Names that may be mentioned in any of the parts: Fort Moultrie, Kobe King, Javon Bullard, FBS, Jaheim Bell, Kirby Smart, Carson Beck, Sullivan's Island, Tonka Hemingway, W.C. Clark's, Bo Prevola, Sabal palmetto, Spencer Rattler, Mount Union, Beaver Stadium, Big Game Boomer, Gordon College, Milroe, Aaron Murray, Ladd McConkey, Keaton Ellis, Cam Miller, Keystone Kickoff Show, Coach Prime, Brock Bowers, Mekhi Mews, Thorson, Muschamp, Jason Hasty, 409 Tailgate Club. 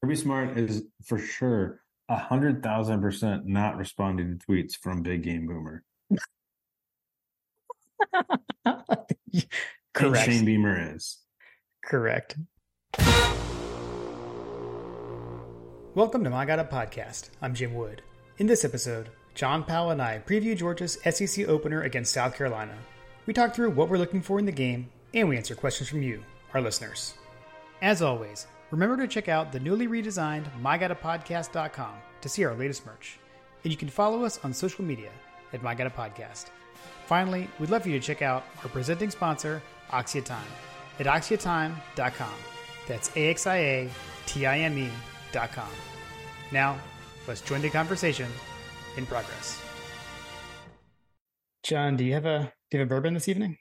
Kirby Smart is for sure 100,000% not responding to tweets from Big Game Boomer. Correct. Shane Beamer is. Correct. Welcome to MyGawda Podcast. I'm Jim Wood. In this episode, John Powell and I preview Georgia's SEC opener against South Carolina. We talk through what we're looking for in the game, and we answer questions from you, our listeners. As always, remember to check out the newly redesigned MyGawdaPodcast.com to see our latest merch. And you can follow us on social media at MyGawda Podcast. Finally, we'd love for you to check out our presenting sponsor, AXIA Time, at AXIATime.com. That's AXIATIME.com. Now, let's join the conversation in progress. John, do you have a bourbon this evening?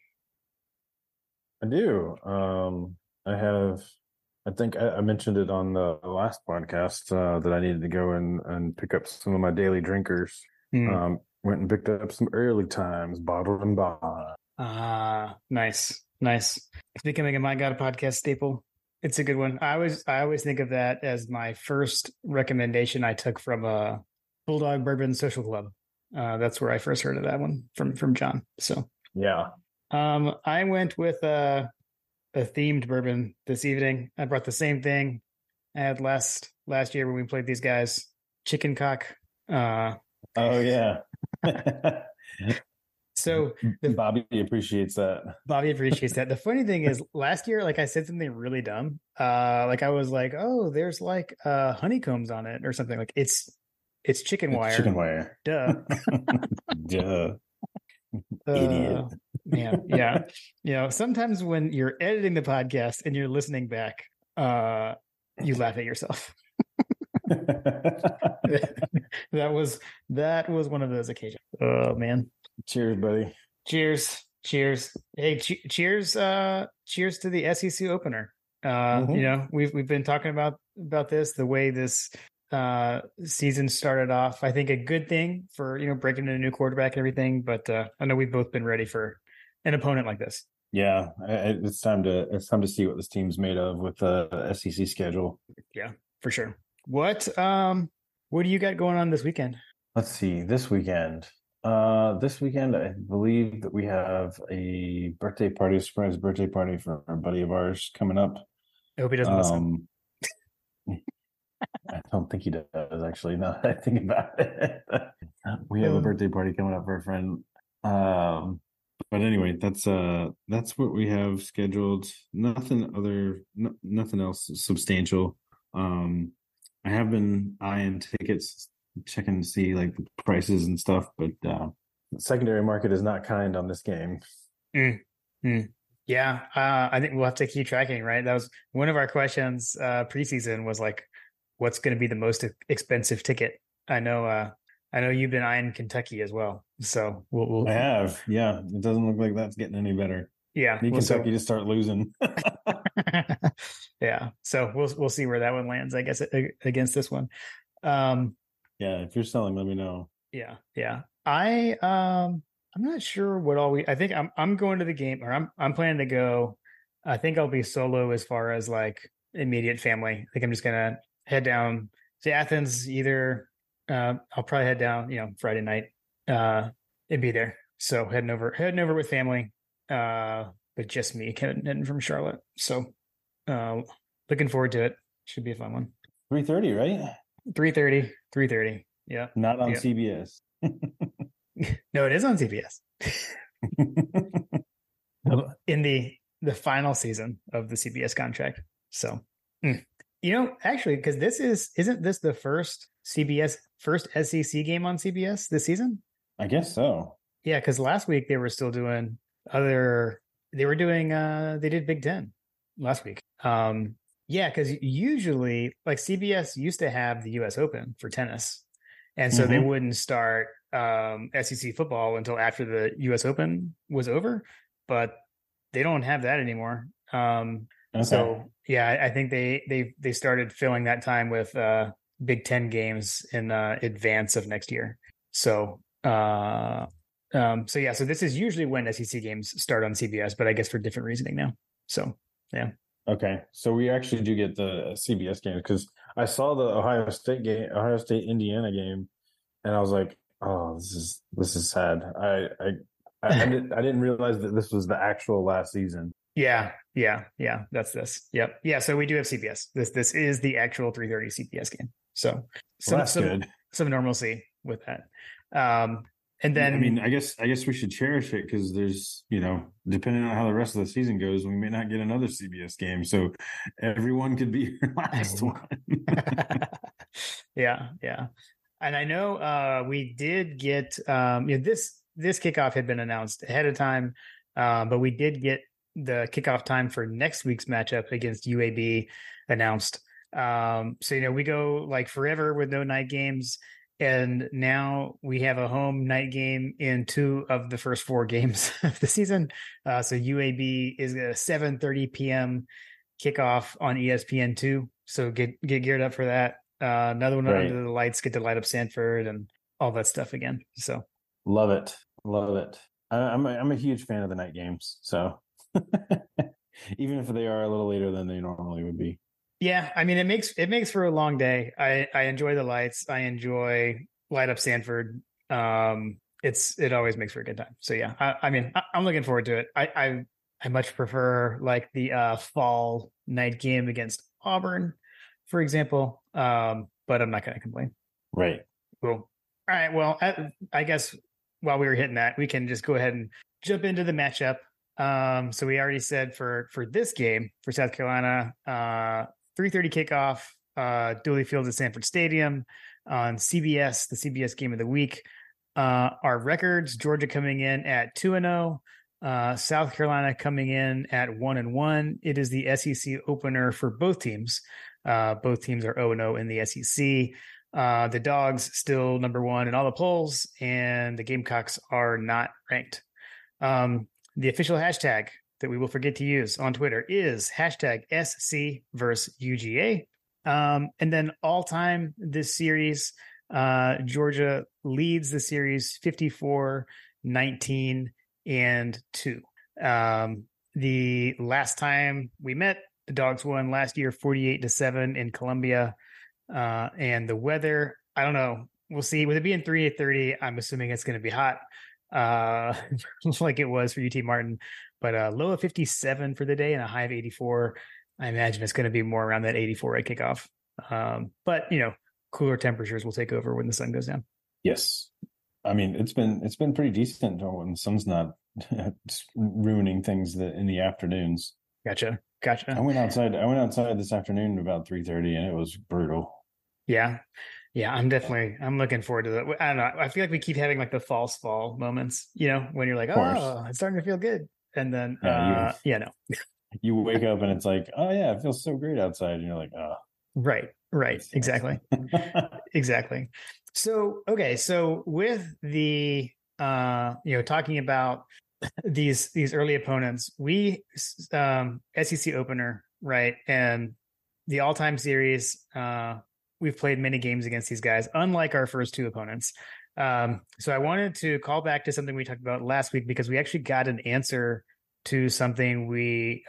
I do. I mentioned it on the last podcast that I needed to go and pick up some of my daily drinkers. Went and picked up some Early Times, bottled and bond. Nice. It's becoming a MyGawda Podcast staple. It's a good one. I always think of that as my first recommendation I took from a Bulldog Bourbon Social Club. That's where I first heard of that one from John. So yeah. I went with a themed bourbon this evening. I brought the same thing I had last year when we played these guys, Chicken Cock. Oh yeah. So Bobby appreciates that. The funny thing is, last year, like, I said something really dumb. Like, I was like, oh, there's like honeycombs on it or something. Like, it's chicken wire. It's chicken wire. Duh. Idiot. Man, yeah. You know, sometimes when you're editing the podcast and you're listening back, you laugh at yourself. That was one of those occasions. Oh man. Cheers, buddy. Cheers. Hey, cheers. Cheers to the SEC opener. You know, we've been talking about this, the way this season started off. I think a good thing for, you know, breaking into a new quarterback and everything, but I know we've both been ready for an opponent like this. Yeah, it's time to see what this team's made of with the SEC schedule. Yeah, for sure. What do you got going on this weekend? Let's see. This weekend, I believe that we have a birthday party, surprise birthday party for a buddy of ours coming up. I hope he doesn't listen. I don't think he does, actually, now that I think about it. We have a birthday party coming up for a friend. But anyway, that's what we have scheduled. Nothing else substantial. I have been eyeing tickets, checking to see like the prices and stuff, but the secondary market is not kind on this game. Yeah, I think we'll have to keep tracking, right? That was one of our questions preseason, was like, what's going to be the most expensive ticket? I know you've been eyeing Kentucky as well, so we'll. I have, yeah. It doesn't look like that's getting any better. Yeah, Kentucky to start losing. Yeah, so we'll see where that one lands, I guess, against this one. Yeah, if you're selling, let me know. Yeah. I'm not sure what all I think I'm going to the game, or I'm planning to go. I think I'll be solo as far as like immediate family. I think I'm just gonna head down to Athens. Either I'll probably head down, you know, Friday night and be there. So heading over with family. But just me heading from Charlotte. So looking forward to it. Should be a fun one. 3:30, right? 3:30. Yeah. Not on CBS. No, it is on CBS. In the final season of the CBS contract. So, you know, actually, because isn't this the first SEC game on CBS this season? I guess so. Yeah, because last week they were still doing they did Big Ten last week. Yeah, because usually, like, CBS used to have the U.S. Open for tennis, and so they wouldn't start SEC football until after the U.S. Open was over, but they don't have that anymore. Okay. So yeah, I think they started filling that time with Big Ten games in advance of next year. So so this is usually when SEC games start on CBS, but I guess for different reasoning now. So yeah. Okay, so we actually do get the CBS games, because I saw the Ohio State Indiana game, and I was like, oh, this is sad. I didn't realize that this was the actual last season. Yeah. That's this. Yep. Yeah. So we do have CBS. This is the actual 3:30 CBS game. So some normalcy with that. And then, I mean, I guess we should cherish it because there's, depending on how the rest of the season goes, we may not get another CBS game. So everyone could be your last one. Yeah. And I know we did get this kickoff had been announced ahead of time, but we did get the kickoff time for next week's matchup against UAB announced. So, we go like forever with no night games. And now we have a home night game in two of the first four games of the season. So UAB is a 7:30 p.m. kickoff on ESPN2. So get geared up for that. Another one under the lights, get to light up Sanford and all that stuff again. So love it. I'm a huge fan of the night games. So even if they are a little later than they normally would be. Yeah, I mean, it makes for a long day. I enjoy the lights. I enjoy light up Sanford. It always makes for a good time. So yeah, I'm looking forward to it. I much prefer like the fall night game against Auburn, for example. But I'm not going to complain. Right. Cool. All right. Well, I guess while we were hitting that, we can just go ahead and jump into the matchup. So we already said for this game for South Carolina, 3:30 kickoff, Dooley Field at Sanford Stadium on CBS, the CBS game of the week. Our records: Georgia coming in at 2-0, South Carolina coming in at 1-1. It is the SEC opener for both teams. Both teams are 0-0 in the SEC. The Dogs still number one in all the polls, and the Gamecocks are not ranked. The official hashtag that we will forget to use on Twitter is #SC versus UGA. And then all time this series, Georgia leads the series 54-19-2. The last time we met, the Dogs won last year, 48-7 in Columbia. And the weather, I don't know. We'll see. With it being 3:30, I'm assuming it's going to be hot. Like it was for UT Martin, but low of 57 for the day and a high of 84. I imagine it's going to be more around that 84 at kickoff. But cooler temperatures will take over when the sun goes down. Yes, I mean it's been pretty decent when the sun's not ruining things in the afternoons. Gotcha. I went outside this afternoon about 3:30, and it was brutal. Yeah, I'm looking forward to that. I don't know. I feel like we keep having like the false fall moments, when you're like, oh, it's starting to feel good. And then, you wake up and it's like, oh yeah, it feels so great outside. And you're like, oh, right. Exactly. So, okay. So with the, talking about these early opponents, we, SEC opener, right. And the all-time series, we've played many games against these guys, unlike our first two opponents. So I wanted to call back to something we talked about last week because we actually got an answer to something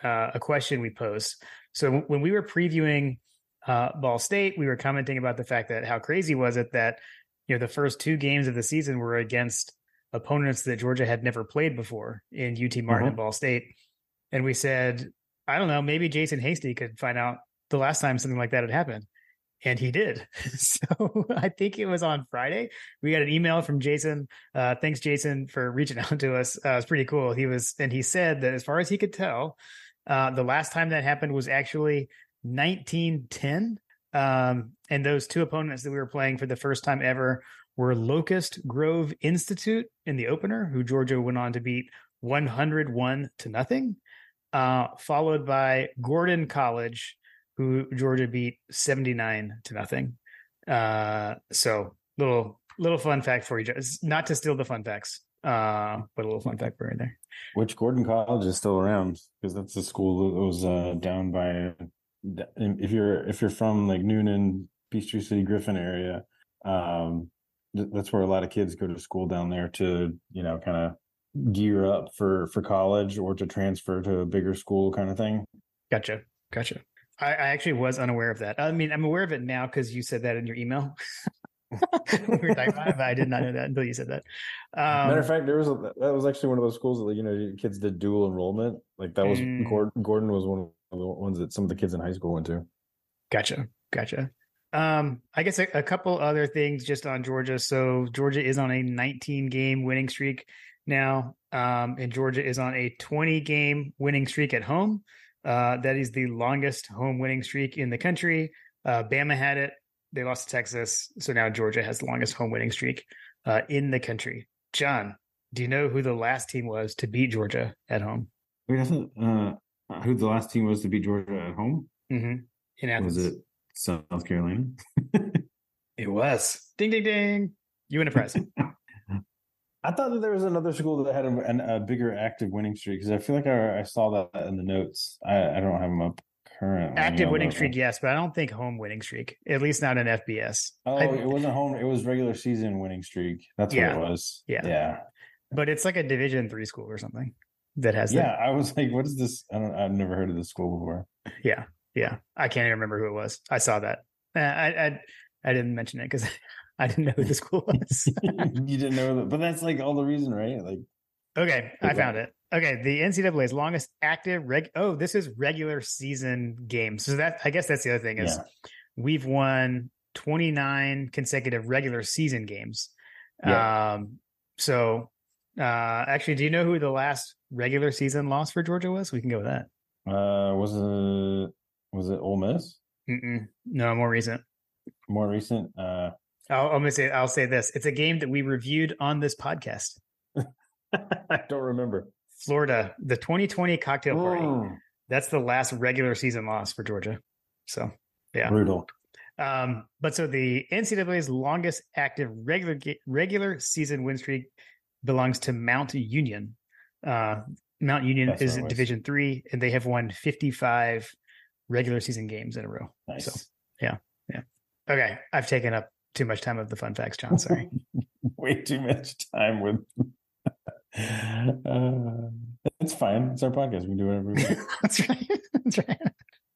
a question we posed. So when we were previewing Ball State, we were commenting about the fact that how crazy was it that, the first two games of the season were against opponents that Georgia had never played before in UT Martin and Ball State. And we said, I don't know, maybe Jason Hasty could find out the last time something like that had happened. And he did. So I think it was on Friday. We got an email from Jason. Thanks, Jason, for reaching out to us. It was pretty cool. He said that as far as he could tell, the last time that happened was actually 1910. And those two opponents that we were playing for the first time ever were Locust Grove Institute in the opener, who Georgia went on to beat 101-0, followed by Gordon College, who Georgia beat 79-0. So little fun fact for you, not to steal the fun facts, but a little fun fact for you there. Which Gordon College is still around because that's the school that was down by. If you're from like Noonan, Peachtree City, Griffin area, that's where a lot of kids go to school down there to kind of gear up for college or to transfer to a bigger school kind of thing. Gotcha. I actually was unaware of that. I mean, I'm aware of it now because you said that in your email. We were talking about it, but I did not know that until you said that. Matter of fact, that was actually one of those schools that, you know, kids did dual enrollment. Like that was Gordon was one of the ones that some of the kids in high school went to. Gotcha. I guess a couple other things just on Georgia. So Georgia is on a 19-game winning streak now, and Georgia is on a 20-game winning streak at home. That is the longest home winning streak in the country. Bama had it. They lost to Texas. So now Georgia has the longest home winning streak in the country. John, do you know who the last team was to beat Georgia at home? Who the last team was to beat Georgia at home? Mm-hmm. In Athens. Was it South Carolina? It was. Ding, ding, ding. You win a prize. I thought that there was another school that had a bigger active winning streak, because I feel like I saw that in the notes. I don't have them up currently. Active winning streak, yes, but I don't think home winning streak, at least not in FBS. Oh, it wasn't home. It was regular season winning streak. That's what it was. Yeah. But it's like a Division III school or something that has that. I was like, what is this? I've never heard of this school before. Yeah. I can't even remember who it was. I saw that. I didn't mention it because I didn't know who the school was. You didn't know that, but that's like all the reason, right? Like, okay, I found it. Okay, the NCAA's longest active this is regular season games. So that, I guess that's the other thing is we've won 29 consecutive regular season games. Yeah. Actually, do you know who the last regular season loss for Georgia was? We can go with that. Was it Ole Miss? No, more recent. I'll say this. It's a game that we reviewed on this podcast. I don't remember. Florida, the 2020 cocktail party. That's the last regular season loss for Georgia. So, yeah. Brutal. But so the NCAA's longest active regular season win streak belongs to Mount Union. Mount Union is in Division III, and they have won 55 regular season games in a row. Nice. So, yeah. Okay. I've taken up too much time of the fun facts, John. Sorry. Way too much time with it's fine. It's our podcast. We can do whatever we want. That's right.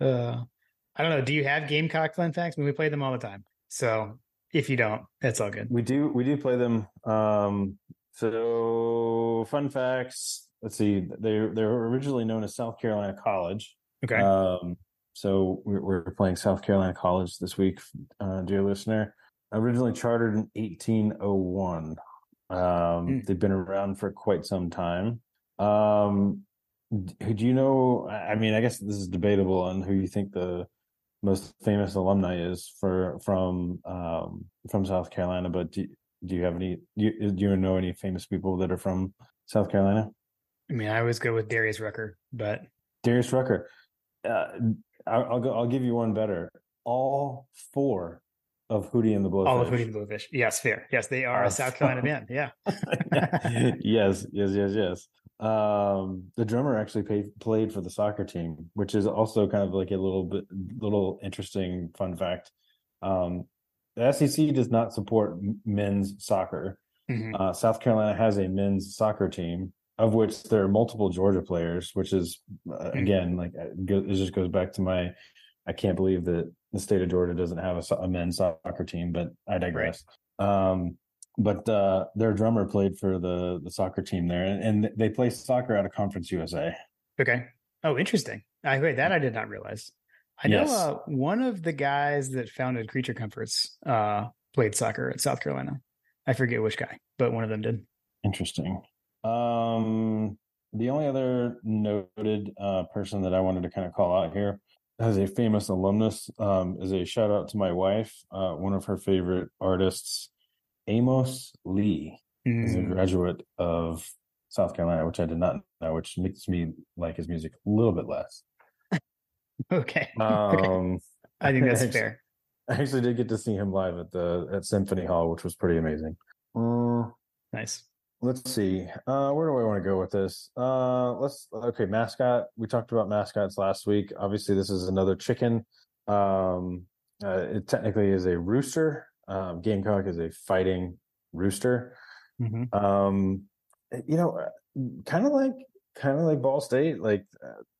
I don't know. Do you have Gamecock fun facts? I mean, we play them all the time. So if you don't, that's all good. We do play them. So fun facts. Let's see. They're originally known as South Carolina College. Okay. So we're playing South Carolina College this week, dear listener. Originally chartered in 1801. They've been around for quite some time. Do you know? I mean, I guess this is debatable on who you think the most famous alumni is from South Carolina. But do you have any? Do you know any famous people that are from South Carolina? I mean, I always go with Darius Rucker, but Darius Rucker. I'll give you one better. All four of Hootie and the Blowfish. Yes, fair. Yes, they are a South Carolina band. Yeah. Yes. The drummer actually played for the soccer team, which is also kind of like a little interesting fun fact. The SEC does not support men's soccer. Mm-hmm. South Carolina has a men's soccer team, of which there are multiple Georgia players, which is, again, like it just goes back to my, I can't believe that the state of Georgia doesn't have a men's soccer team, but I digress. Right. But their drummer played for the soccer team there, and they play soccer out of Conference USA. Okay. Oh, interesting. I did not realize. I know one of the guys that founded Creature Comforts played soccer at South Carolina. I forget which guy, but one of them did. Interesting. The only other noted person that I wanted to kind of call out here as a famous alumnus is a shout out to my wife. One of her favorite artists, Amos Lee, is a graduate of South Carolina, which I did not know, which makes me like his music a little bit less. Okay. I think that's fair. I actually did get to see him live at Symphony Hall, which was pretty amazing. Nice. Let's see. Where do I want to go with this? Mascot. We talked about mascots last week. Obviously, this is another chicken. It technically is a rooster. Gamecock is a fighting rooster. Mm-hmm. You know, kind of like Ball State. Like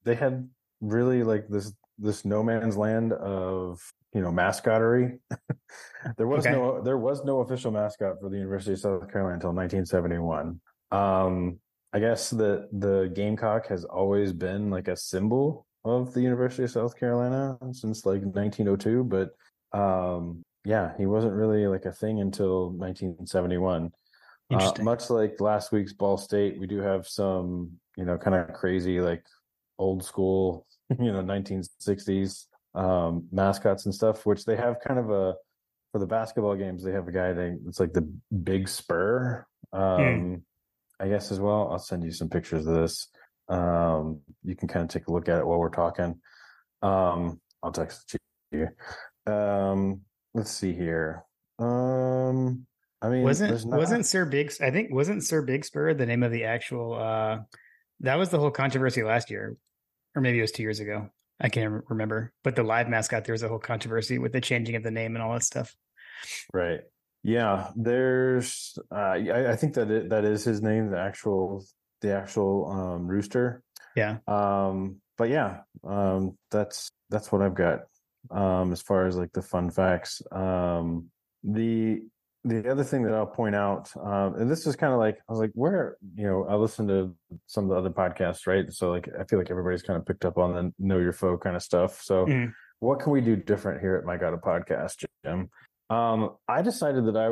they had really like this this no man's land of, mascotery. There was no official mascot for the University of South Carolina until 1971. I guess that the Gamecock has always been like a symbol of the University of South Carolina since like 1902, but he wasn't really like a thing until 1971. Much like last week's Ball State, we do have some, kind of crazy, like old school, 1960s mascots and stuff, which they have kind of for the basketball games, they have a guy that's like the Big Spur, I guess as well. I'll send you some pictures of this. You can kind of take a look at it while we're talking. I'll text it to you. Let's see here. Wasn't Sir Big Spur the name of the actual? That was the whole controversy last year, or maybe it was 2 years ago. I can't remember. But the live mascot, there was a whole controversy with the changing of the name and all that stuff. Right. Yeah. There's. I think that is his name. The actual rooster. Yeah. But yeah. That's what I've got. As far as like the fun facts. The other thing that I'll point out, and this is kind of like, I was like, where, I listened to some of the other podcasts, right? So like, I feel like everybody's kind of picked up on the know your foe kind of stuff. So what can we do different here at MyGawda Podcast, Jim? I decided that I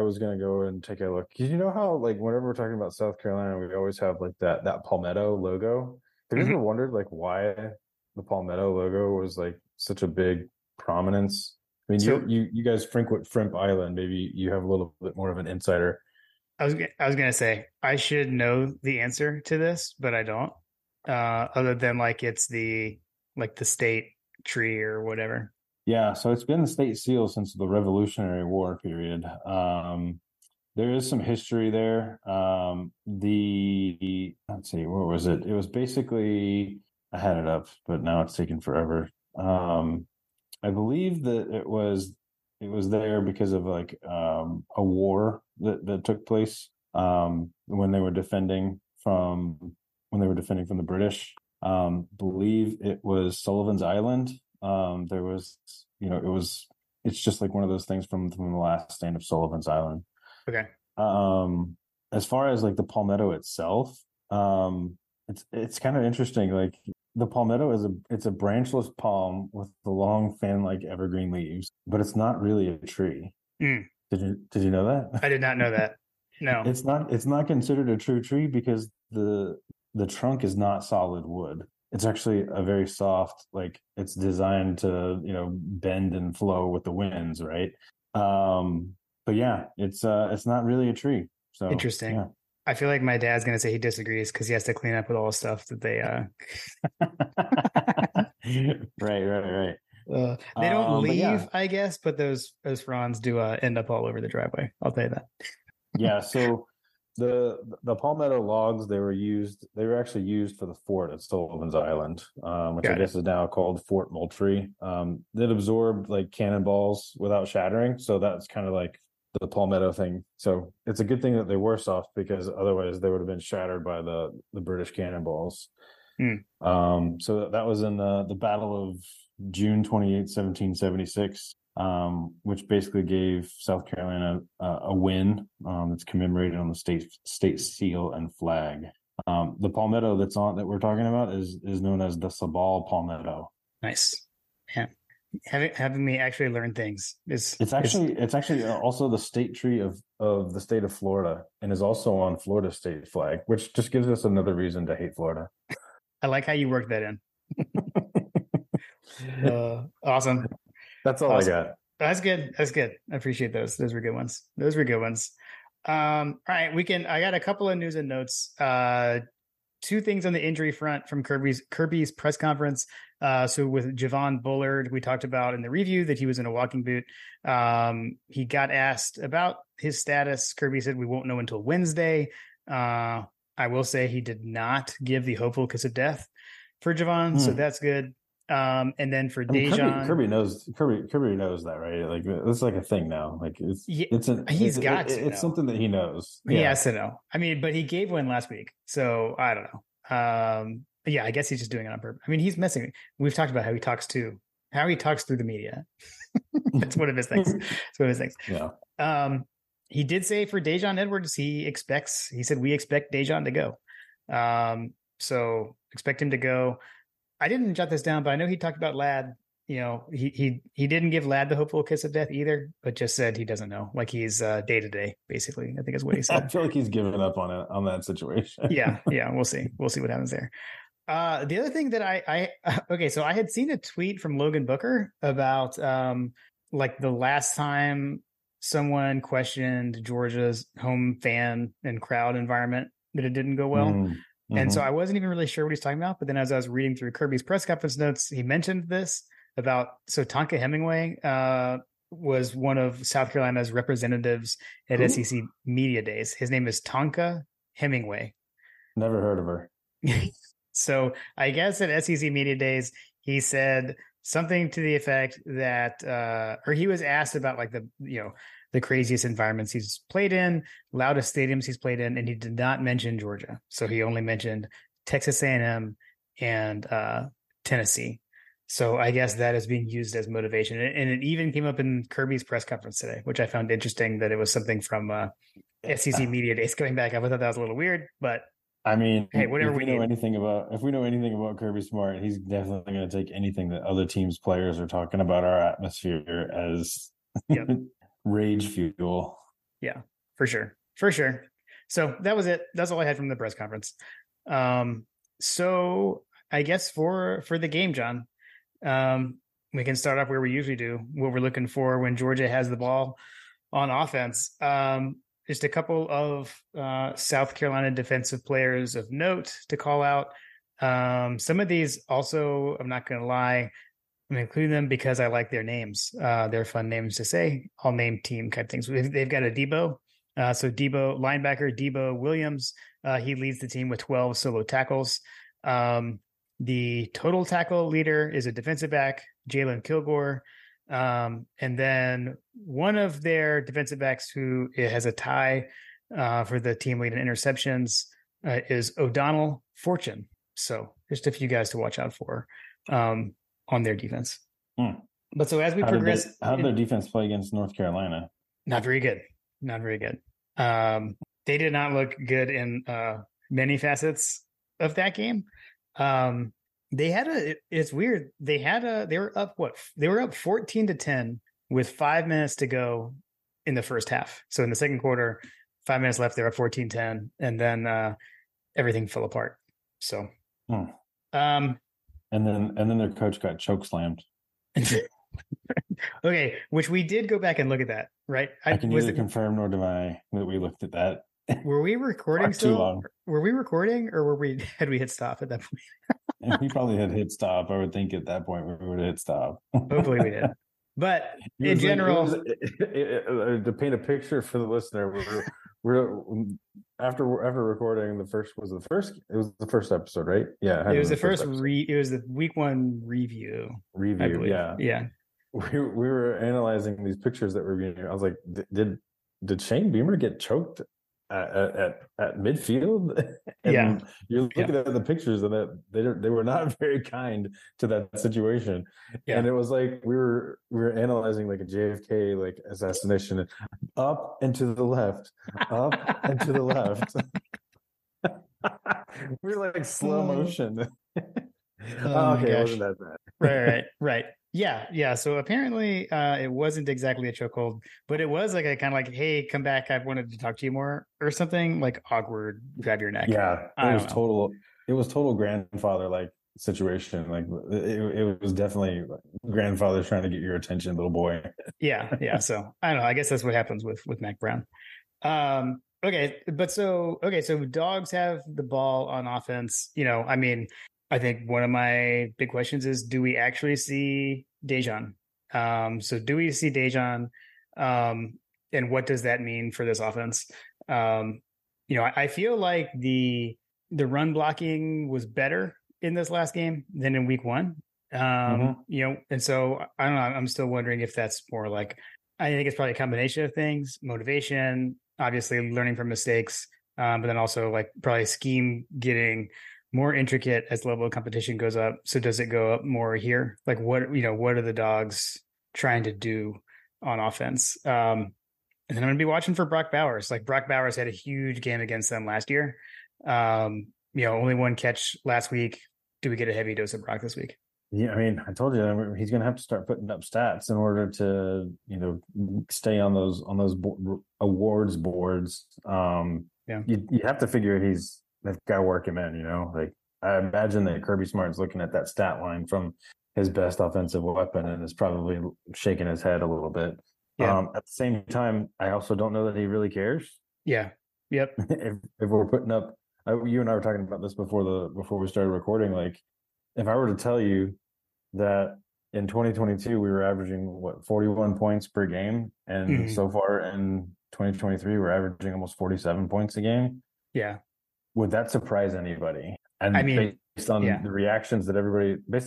was going to go and take a look. You know how, like, whenever we're talking about South Carolina, we always have like that Palmetto logo. Have you ever wondered like why the Palmetto logo was like such a big prominence? I mean, you guys frequent Shrimp Island. Maybe you have a little bit more of an insider. I was going to say, I should know the answer to this, but I don't. Other than like it's the state tree or whatever. Yeah, so it's been the state seal since the Revolutionary War period. There is some history there. Let's see, what was it? It was basically, I had it up, but now it's taken forever. I believe that it was there because of like a war that took place when they were defending from the British. Believe it was Sullivan's Island. There was it's just like one of those things from the last stand of Sullivan's Island. Okay. As far as like the Palmetto itself, it's kind of interesting. Like the Palmetto is a branchless palm with the long fan-like evergreen leaves, but it's not really a tree. Did you know that? I did not know that. No, it's not considered a true tree because the trunk is not solid wood. It's actually a very soft, like it's designed to bend and flow with the winds, right? But yeah, it's not really a tree. So interesting. Yeah. I feel like my dad's going to say he disagrees because he has to clean up with all the stuff that they. Right. They don't leave, I guess, but those fronds do end up all over the driveway. I'll tell you that. Yeah. So the palmetto logs, they were actually used for the fort at Sullivan's Island, which is now called Fort Moultrie. That absorbed like cannonballs without shattering. So that's kind of like the palmetto thing. So it's a good thing that they were soft because otherwise they would have been shattered by the British cannonballs. So that was in the Battle of June 28, 1776, which basically gave South Carolina a win that's commemorated on the state seal and flag. The palmetto that we're talking about is known as the Sabal palmetto. Nice. Yeah. Having me actually learn things it's actually also the state tree of the state of Florida and is also on Florida's state flag, which just gives us another reason to hate Florida. I like how you worked that in. Awesome. That's all awesome. I got. That's good. I appreciate those were good ones. All right, I got a couple of news and notes. Two things on the injury front from Kirby's press conference. So with Javon Bullard, we talked about in the review that he was in a walking boot. He got asked about his status. Kirby said, we won't know until Wednesday. I will say he did not give the hopeful kiss of death for Javon. So that's good. And then for Dijon, Kirby knows that, right? Like it's like a thing now. Like it's something that he knows. Yeah. He has to know. I mean, but he gave one last week, so I don't know. Yeah, I guess he's just doing it on purpose. I mean, he's messing me. We've talked about how he talks to, how he talks through the media. That's one of his things. That's one of his things. Yeah. He did say for Dijon Edwards, he said, we expect Dijon to go. So expect him to go. I didn't jot this down, but I know he talked about Ladd. You know, he didn't give Ladd the hopeful kiss of death either, but just said he doesn't know. Like he's day to day, basically. I think is what he said. I feel like he's given up on that situation. Yeah. We'll see. We'll see what happens there. The other thing that so I had seen a tweet from Logan Booker about like the last time someone questioned Georgia's home fan and crowd environment that it didn't go well. Mm-hmm. And so I wasn't even really sure what he's talking about. But then as I was reading through Kirby's press conference notes, he mentioned this about, so Tonka Hemingway was one of South Carolina's representatives at SEC Media Days. His name is Tonka Hemingway. Never heard of her. So I guess at SEC Media Days, he said something to the effect that, or he was asked about like the craziest environments he's played in, loudest stadiums he's played in, and he did not mention Georgia. So he only mentioned Texas A&M and Tennessee. So I guess that is being used as motivation. And it even came up in Kirby's press conference today, which I found interesting that it was something from SEC Media Days going back. I thought that was a little weird, but. I mean, hey, whatever we know anything about, if we know anything about Kirby Smart, he's definitely going to take anything that other teams' players are talking about our atmosphere as rage fuel. Yeah, for sure. So that was it. That's all I had from the press conference. So I guess for the game, John, we can start off where we usually do, what we're looking for when Georgia has the ball on offense. Just a couple of South Carolina defensive players of note to call out. Some of these also, I'm not going to lie, I'm including them because I like their names. They're fun names to say, all name team type things. They've got a Debo. So Debo, linebacker, Debo Williams. He leads the team with 12 solo tackles. The total tackle leader is a defensive back, Jalen Kilgore. And then one of their defensive backs who has a tie for the team lead in interceptions is O'Donnell Fortune. So just a few guys to watch out for on their defense. But so as we progress, how did their defense play against North Carolina? Not very good. They did not look good in many facets of that game. It's weird. They were up 14-10 with 5 minutes to go in the first half. So in the second quarter, 5 minutes left, they were up 14-10, and then everything fell apart. So, and then their coach got chokeslammed. Okay. Which we did go back and look at that, right? I can neither confirm nor deny that we looked at that. Were we recording still? Were we recording, or had we hit stop at that point? We probably had hit stop. I would think at that point we would have hit stop. Hopefully we did. But in general, to paint a picture for the listener, we're after recording It was the first episode, right? Yeah, it was the first. It was the week one review. Yeah. We were analyzing these pictures that were being. I was like, did Shane Beamer get choked? At midfield, and you're looking at the pictures, and that they were not very kind to that situation, and it was like we were analyzing like a JFK like assassination, up and to the left, up and to the left. We were like slow motion. It wasn't that bad. Right. Yeah. So apparently it wasn't exactly a chokehold, but it was like a kind of like, hey, come back. I've wanted to talk to you more or something like awkward, grab your neck. Yeah, it was total grandfather like situation. Like it was definitely grandfather trying to get your attention, little boy. Yeah. So I don't know. I guess that's what happens with Mac Brown. So dogs have the ball on offense. You know, I mean, I think one of my big questions is, do we actually see Dijon? Do we see Dijon? And what does that mean for this offense? I feel like the run blocking was better in this last game than in week one. And so I don't know. I'm still wondering if that's more like, I think it's probably a combination of things, motivation, obviously learning from mistakes, but then also like probably scheme getting more intricate as level of competition goes up? So does it go up more here? Like what are the dogs trying to do on offense? And then I'm going to be watching for Brock Bowers. Like Brock Bowers had a huge game against them last year. Only one catch last week. Do we get a heavy dose of Brock this week? Yeah, I mean, I told you he's going to have to start putting up stats in order to, stay on those awards boards. You have to figure he's they've got to work him in. Like I imagine that Kirby Smart's looking at that stat line from his best offensive weapon and is probably shaking his head a little bit. Yeah. At the same time, I also don't know that he really cares. Yeah. Yep. if we're putting up, you and I were talking about this before we started recording. Like, if I were to tell you that in 2022 we were averaging 41 points per game, and so far in 2023 we're averaging almost 47 points a game. Yeah. Would that surprise anybody? And I mean, based on the reactions that everybody's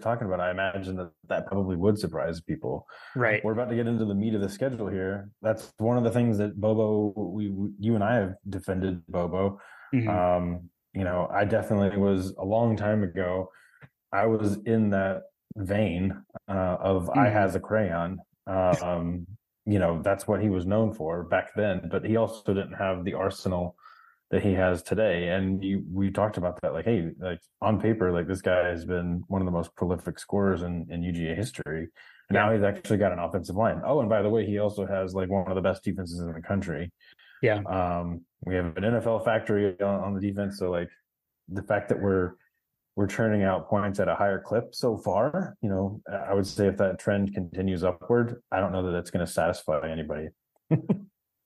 talking about, I imagine that probably would surprise people. Right. We're about to get into the meat of the schedule here. That's one of the things that Bobo, you and I have defended Bobo. I definitely was a long time ago. I was in that vein of I has a crayon. That's what he was known for back then, but he also didn't have the arsenal that he has today. And we talked about that. Like, hey, like on paper, like this guy has been one of the most prolific scorers in UGA history. And now he's actually got an offensive line. Oh, and by the way, he also has like one of the best defenses in the country. Yeah. We have an NFL factory on the defense. So like the fact that we're churning out points at a higher clip so far, I would say if that trend continues upward, I don't know that that's going to satisfy anybody.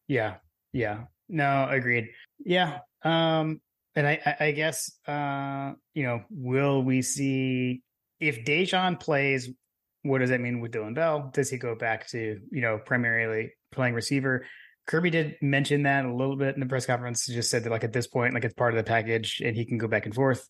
Yeah. Yeah. No, agreed. Yeah. And I guess, will we see if Dijon plays, what does that mean with Dillon Bell? Does he go back to, primarily playing receiver? Kirby did mention that a little bit in the press conference. He just said that like at this point, like it's part of the package and he can go back and forth.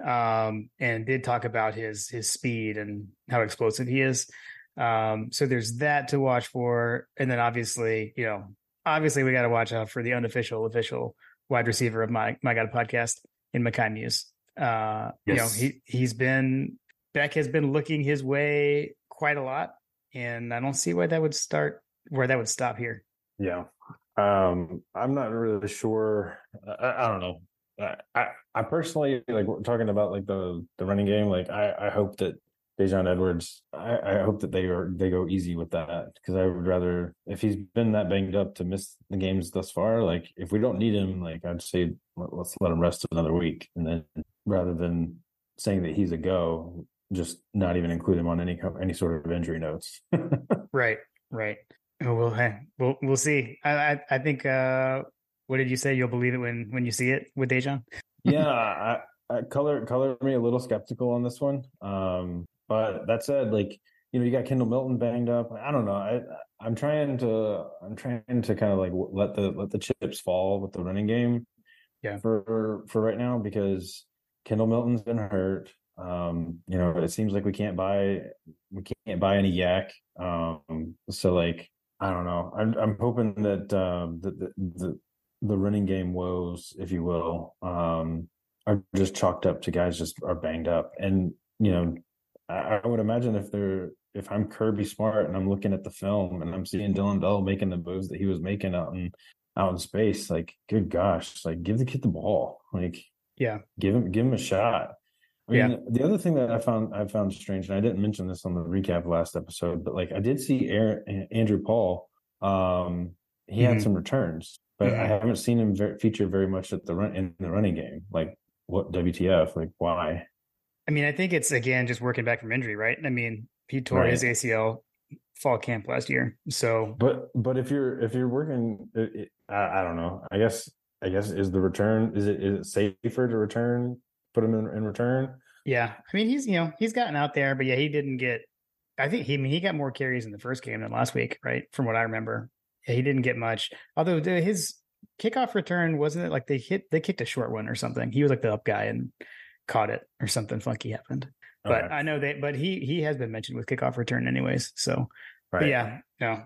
And did talk about his speed and how explosive he is. So there's that to watch for. And then obviously we got to watch out for the unofficial wide receiver of MyGawda Podcast in Mekhi Mews. Yes. Beck has been looking his way quite a lot, and I don't see where that would stop here. Yeah. I'm not really sure. I don't know. I personally, like we're talking about like the running game. Like I hope that Dijon Edwards, I hope that they go easy with that, because I would rather, if he's been that banged up to miss the games thus far, like if we don't need him, like I'd say let's let him rest another week, and then rather than saying that he's a go, just not even include him on any sort of injury notes. Right. We'll see. I think. What did you say? You'll believe it when you see it with Dijon. Yeah, I color me a little skeptical on this one. But that said, like, you got Kendall Milton banged up. I don't know. I'm trying to kind of like let the chips fall with the running game. Yeah. For right now, because Kendall Milton's been hurt. It seems like we can't buy any yak. So like I don't know. I'm hoping that the running game woes, if you will, are just chalked up to guys just are banged up. And I would imagine if I'm Kirby Smart and I'm looking at the film and I'm seeing Dillon Bell making the moves that he was making out in space, like good gosh, like give the kid the ball, like yeah, give him a shot. I mean, the other thing that I found strange, and I didn't mention this on the recap last episode, but like I did see Andrew Paul, he had some returns, but I haven't seen him feature very much at in the running game. Like what WTF? Like why? I mean, I think it's, again, just working back from injury, right? I mean, he tore his ACL fall camp last year. So, but if you're working, I don't know. I guess is the return, is it safer to return, put him in return? Yeah. I mean, he's gotten out there, but yeah, he didn't get, I think he got more carries in the first game than last week, right? From what I remember. Yeah, he didn't get much. Although his kickoff return, wasn't it like they kicked a short one or something. He was like the up guy and caught it or something funky happened. But okay. I know but he has been mentioned with kickoff return anyways. So right. Yeah, no,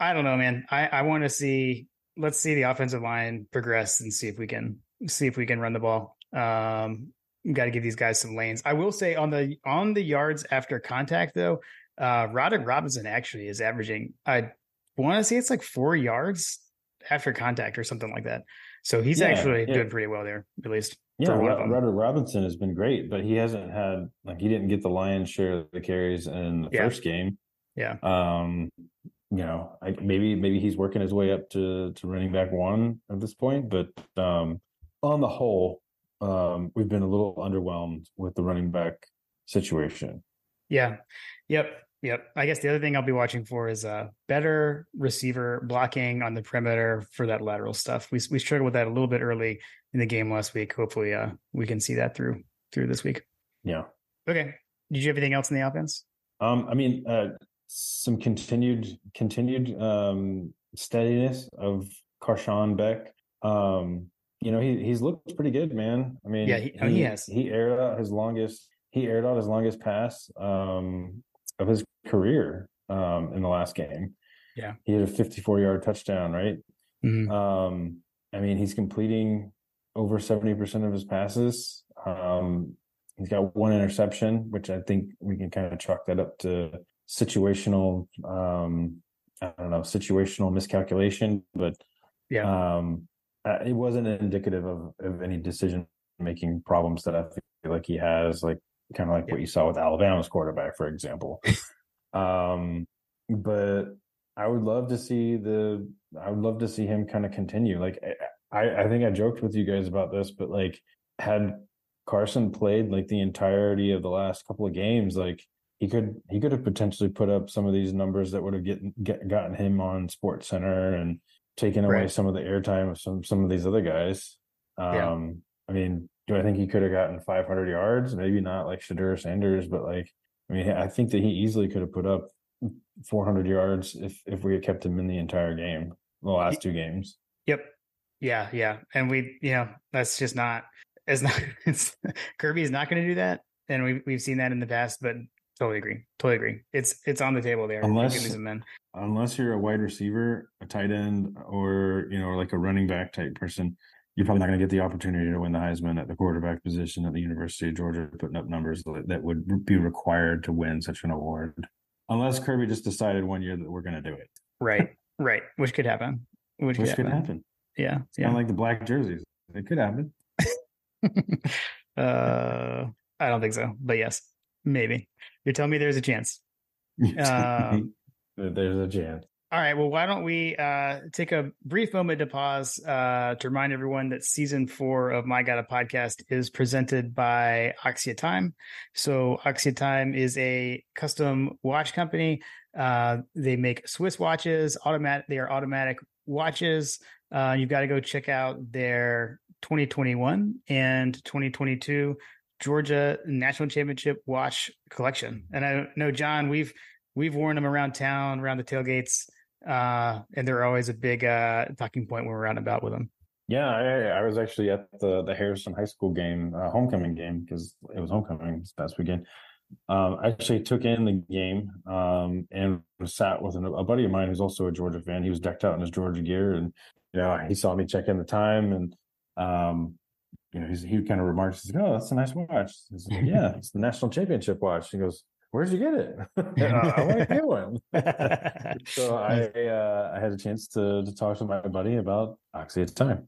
I don't know, man. I want to see, let's see the offensive line progress and see if we can run the ball. You got to give these guys some lanes. I will say on the yards after contact, though, Roderick Robinson actually is averaging, I want to say it's like 4 yards after contact or something like that. So he's actually doing pretty well there, at least. Yeah, Roderick Robinson has been great, but he hasn't had, like, he didn't get the lion's share of the carries in the first game. Yeah. You know, maybe he's working his way up to running back one at this point, but on the whole, we've been a little underwhelmed with the running back situation. Yeah. Yep. I guess the other thing I'll be watching for is better receiver blocking on the perimeter for that lateral stuff. We struggled with that a little bit early in the game last week. Hopefully we can see that through this week. Yeah. Okay. Did you have anything else in the offense? Some continued steadiness of Carson Beck. You know, he's looked pretty good, man. I mean, he has. He aired out his longest pass of his career in the last game. Yeah. He had a 54-yard touchdown, right? Mm-hmm. I mean, he's completing over 70% of his passes. He's got one interception, which I think we can kind of chalk that up to situational, situational miscalculation, but it wasn't indicative of any decision-making problems that I feel like he has, like, kind of like what you saw with Alabama's quarterback, for example. But I would love to see him kind of continue. Like, I think I joked with you guys about this, but like, had Carson played like the entirety of the last couple of games, like he could have potentially put up some of these numbers that would have gotten him on SportsCenter and taken away some of the airtime of some of these other guys. I mean, do I think he could have gotten 500 yards? Maybe not like Shedeur Sanders, but like, I mean, I think that he easily could have put up 400 yards if we had kept him in the entire game, the last two games. Yep. Yeah. And we, you know, that's just not, Kirby is not going to do that. And we've seen that in the past, but totally agree. It's on the table there. Unless you're a wide receiver, a tight end, or, you know, like a running back type person, you're probably not going to get the opportunity to win the Heisman at the quarterback position at the University of Georgia, putting up numbers that would be required to win such an award. Unless Kirby just decided one year that we're going to do it. Right. Which could happen. Which could happen. Yeah. It's kind of like the black jerseys. It could happen. I don't think so, but yes, maybe. You're telling me there's a chance. There's a chance. All right. Well, why don't we take a brief moment to pause to remind everyone that season 4 of MyGawda Podcast is presented by AXIA Time. So AXIA Time is a custom watch company. They make Swiss watches. They are automatic watches. You've got to go check out their 2021 and 2022 Georgia National Championship watch collection. And I know, John, we've worn them around town, around the tailgates. And they're always a big talking point when we're out and about with them. Yeah, I was actually at the Harrison High School game, homecoming game, because it was homecoming this past weekend. I actually took in the game and sat with a buddy of mine who's also a Georgia fan. He was decked out in his Georgia gear, and you know, he saw me check in the time, and you know, he kind of remarks, he's like, "Oh, that's a nice watch." He's like, "Yeah, it's the national championship watch." He goes, "Where'd you get it?" I want to get one. So I had a chance to talk to my buddy about AXIA Time.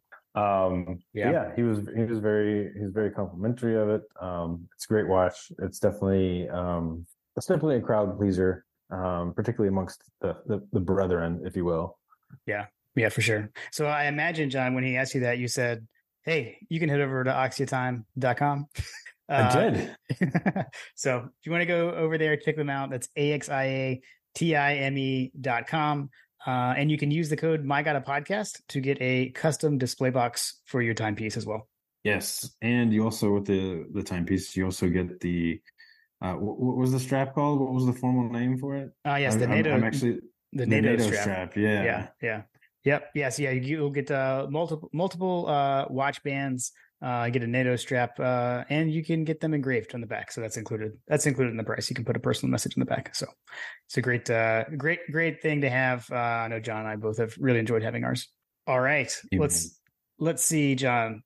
He was very complimentary of it. It's a great watch. It's definitely a crowd pleaser, particularly amongst the brethren, if you will. Yeah, for sure. So I imagine, John, when he asked you that, you said, "Hey, you can head over to AXIATime.com." I did. So if you want to go over there, check them out. That's AXIATime.com. And you can use the code MyGawdaPodcast to get a custom display box for your timepiece as well. Yes. And you also, with the timepiece, you also get the, what was the strap called? What was the formal name for it? Yes. The NATO strap. Yeah. Yep. Yes. Yeah. You'll get multiple watch bands. Get a NATO strap, and you can get them engraved on the back. So that's included. That's included in the price. You can put a personal message in the back. So it's a great thing to have. I know John and I both have really enjoyed having ours. All right, let's see, John.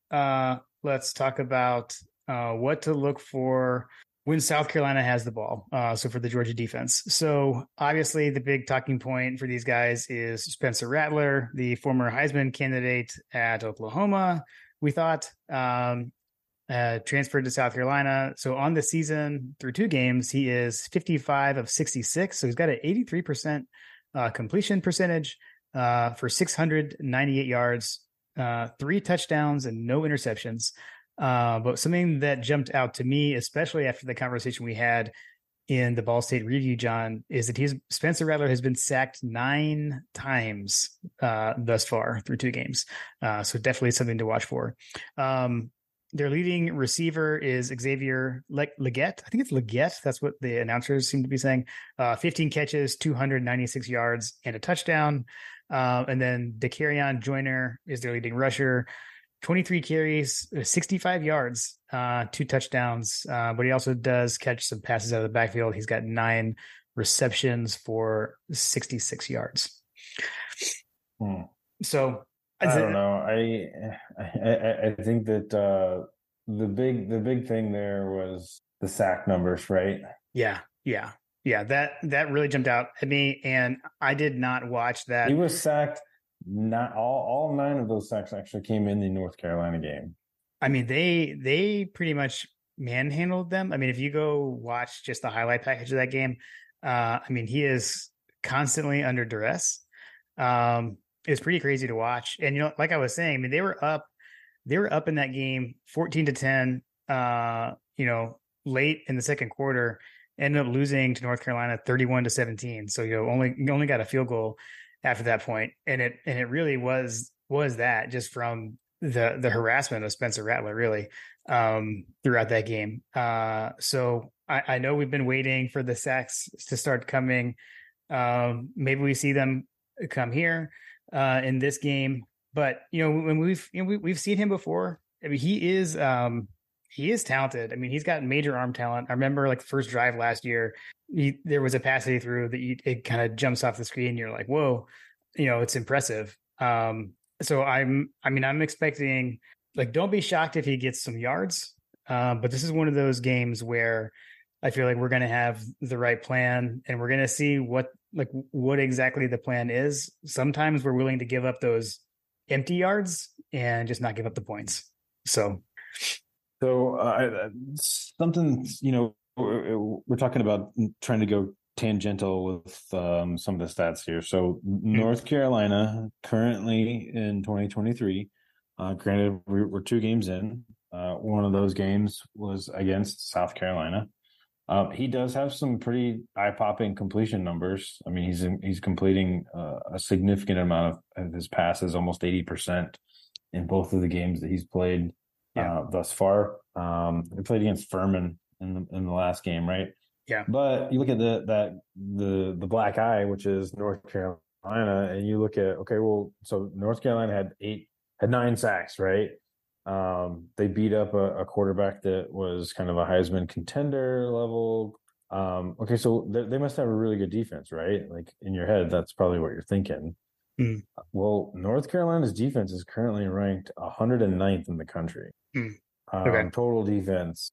let's talk about what to look for when South Carolina has the ball. So for the Georgia defense. So obviously the big talking point for these guys is Spencer Rattler, the former Heisman candidate at Oklahoma. We thought transferred to South Carolina. So on the season through two games, he is 55 of 66. So he's got an 83% completion percentage for 698 yards, 3 touchdowns and no interceptions. But something that jumped out to me, especially after the conversation we had in the Ball State Review, John, is that Spencer Rattler has been sacked 9 times thus far through two games. So definitely something to watch for. Their leading receiver is Xavier Legette. I think it's Legette. That's what the announcers seem to be saying. 15 catches, 296 yards, and a touchdown. And then DeCarion Joyner is their leading rusher. 23 carries, 65 yards, 2 touchdowns. But he also does catch some passes out of the backfield. He's got 9 receptions for 66 yards. So I don't know. I think that the big thing there was the sack numbers, right? Yeah. That really jumped out at me, and I did not watch that. He was sacked. Not all 9 of those sacks actually came in the North Carolina game. I mean, they pretty much manhandled them. I mean, if you go watch just the highlight package of that game, I mean, he is constantly under duress. It was pretty crazy to watch. And, you know, like I was saying, I mean, they were up in that game 14-10, you know, late in the second quarter, ended up losing to North Carolina 31-17. So, you know, only got a field goal after that point. And it really was that just from the harassment of Spencer Rattler really throughout that game. So I know we've been waiting for the sacks to start coming. Maybe we see them come here in this game, but you know, when we've seen him before, I mean, he is talented. I mean, he's got major arm talent. I remember like the first drive last year, there was a pass that he threw that it kind of jumps off the screen. You're like, whoa, you know, it's impressive. So I'm expecting, like, don't be shocked if he gets some yards. But this is one of those games where I feel like we're going to have the right plan and we're going to see what exactly the plan is. Sometimes we're willing to give up those empty yards and just not give up the points. So something, you know, we're talking about trying to go tangential with some of the stats here. So North Carolina currently in 2023, granted we're 2 games in. One of those games was against South Carolina. He does have some pretty eye-popping completion numbers. I mean, he's completing a significant amount of his passes, almost 80% in both of the games that he's played. Thus far, they played against Furman in the last game, right? Yeah. But you look at the black eye, which is North Carolina, and you look at so North Carolina had 9 sacks, right? They beat up a quarterback that was kind of a Heisman contender level. So they must have a really good defense, right? Like in your head, that's probably what you're thinking. Mm. Well, North Carolina's defense is currently ranked 109th in the country. Mm. Total defense.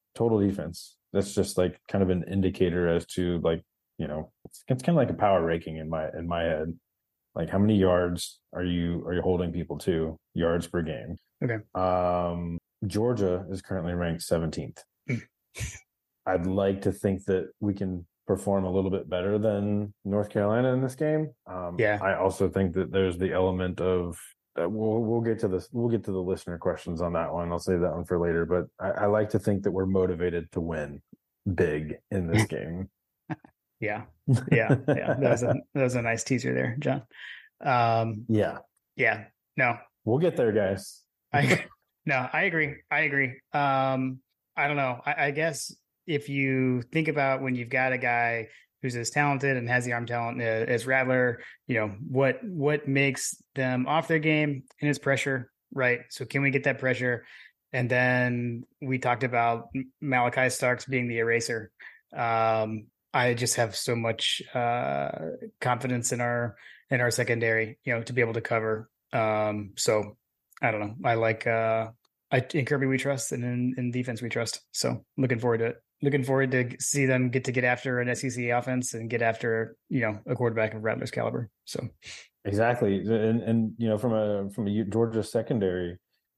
That's just like kind of an indicator as to, like, you know, it's kind of like a power ranking in my head. Like, how many yards are you holding people to, yards per game? Okay. Georgia is currently ranked 17th. Mm. I'd like to think that we can perform a little bit better than North Carolina in this game. I also think that there's the element of we'll get to this. We'll get to the listener questions on that one. I'll save that one for later. But I like to think that we're motivated to win big in this game. Yeah. That was a nice teaser there, John. No, we'll get there, guys. I agree. I don't know. I guess. If you think about when you've got a guy who's as talented and has the arm talent as Rattler, you know, what makes them off their game? And it's pressure, right? So can we get that pressure? And then we talked about Malachi Starks being the eraser. I just have so much confidence in our secondary, you know, to be able to cover. So I don't know. I like in Kirby we trust, and in defense we trust. So looking forward to it. Looking forward to see them get after an SEC offense and get after, you know, a quarterback of Rattler's caliber. So exactly. And you know, from a Georgia secondary,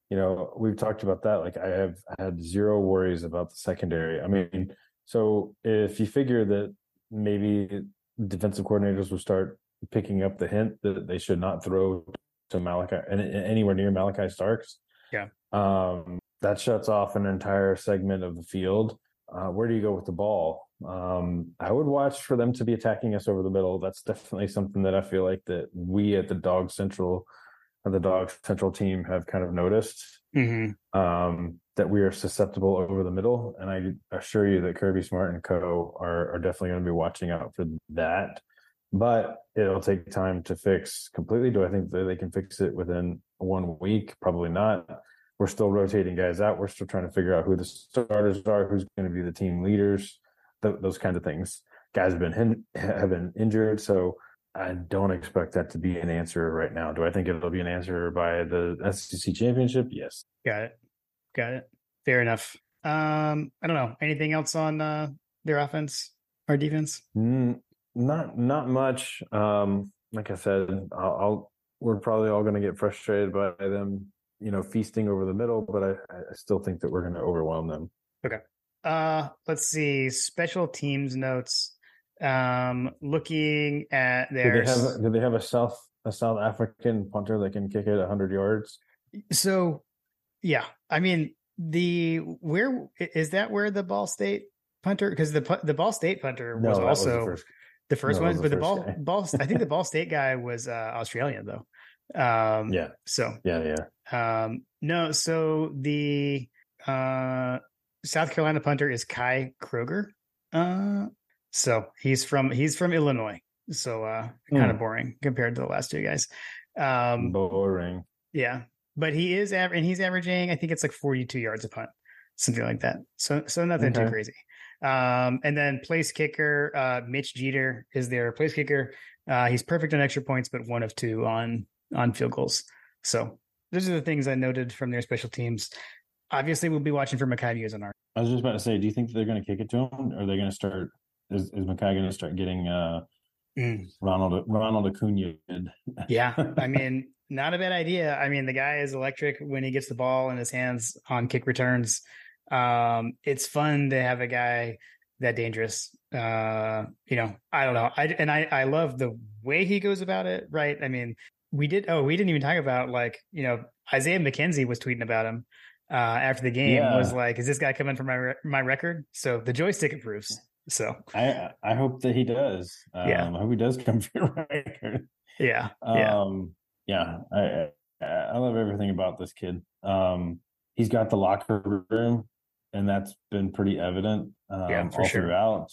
you know, we've talked about that. Like, I have had zero worries about the secondary. I mean, so if you figure that maybe defensive coordinators will start picking up the hint that they should not throw to Malachi and anywhere near Malachi Starks. Yeah. That shuts off an entire segment of the field. Where do you go with the ball? I would watch for them to be attacking us over the middle. That's definitely something that I feel like that we at the Dog Central team have kind of noticed, that we are susceptible over the middle. And I assure you that Kirby Smart and co are definitely going to be watching out for that, but it'll take time to fix completely. Do I think that they can fix it within 1 week? Probably not. We're still rotating guys out. We're still trying to figure out who the starters are, who's going to be the team leaders, those kinds of things. Guys have been injured, so I don't expect that to be an answer right now. Do I think it'll be an answer by the SEC championship? Yes. Got it. Fair enough. I don't know. Anything else on their offense or defense? Not much. Like I said, we're probably all going to get frustrated by them, you know, feasting over the middle, but I still think that we're going to overwhelm them. Okay. Let's see. Special teams notes. Looking at their... Do they have a South African punter that can kick it 100 yards? So, yeah. I mean, where is that where the Ball State punter... Because the Ball State punter was also... I think the Ball State guy was Australian, though. So the South Carolina punter is Kai Kroger. So he's from Illinois. So kind of boring compared to the last two guys. Boring. Yeah. But he's averaging, I think it's like 42 yards a punt, something like that. So nothing too crazy. And then place kicker, Mitch Jeter is their place kicker. He's perfect on extra points, but 1 of 2 on field goals. So those are the things I noted from their special teams. Obviously, we'll be watching for Mekhi Mews on our... I was just about to say, do you think that they're going to kick it to him? Or are they going to start... Is Mekhi going to start getting Ronald Acuna? Yeah, I mean, not a bad idea. I mean, the guy is electric when he gets the ball in his hands on kick returns. It's fun to have a guy that dangerous. You know, I don't know. I love the way he goes about it, right? I mean... we didn't even talk about, like, you know, Isaiah McKenzie was tweeting about him after the game. Yeah. Was like, is this guy coming for my record? So the joystick approves. So I hope that he does. I hope he does come for your record. Yeah. I love everything about this kid. He's got the locker room, and that's been pretty evident throughout.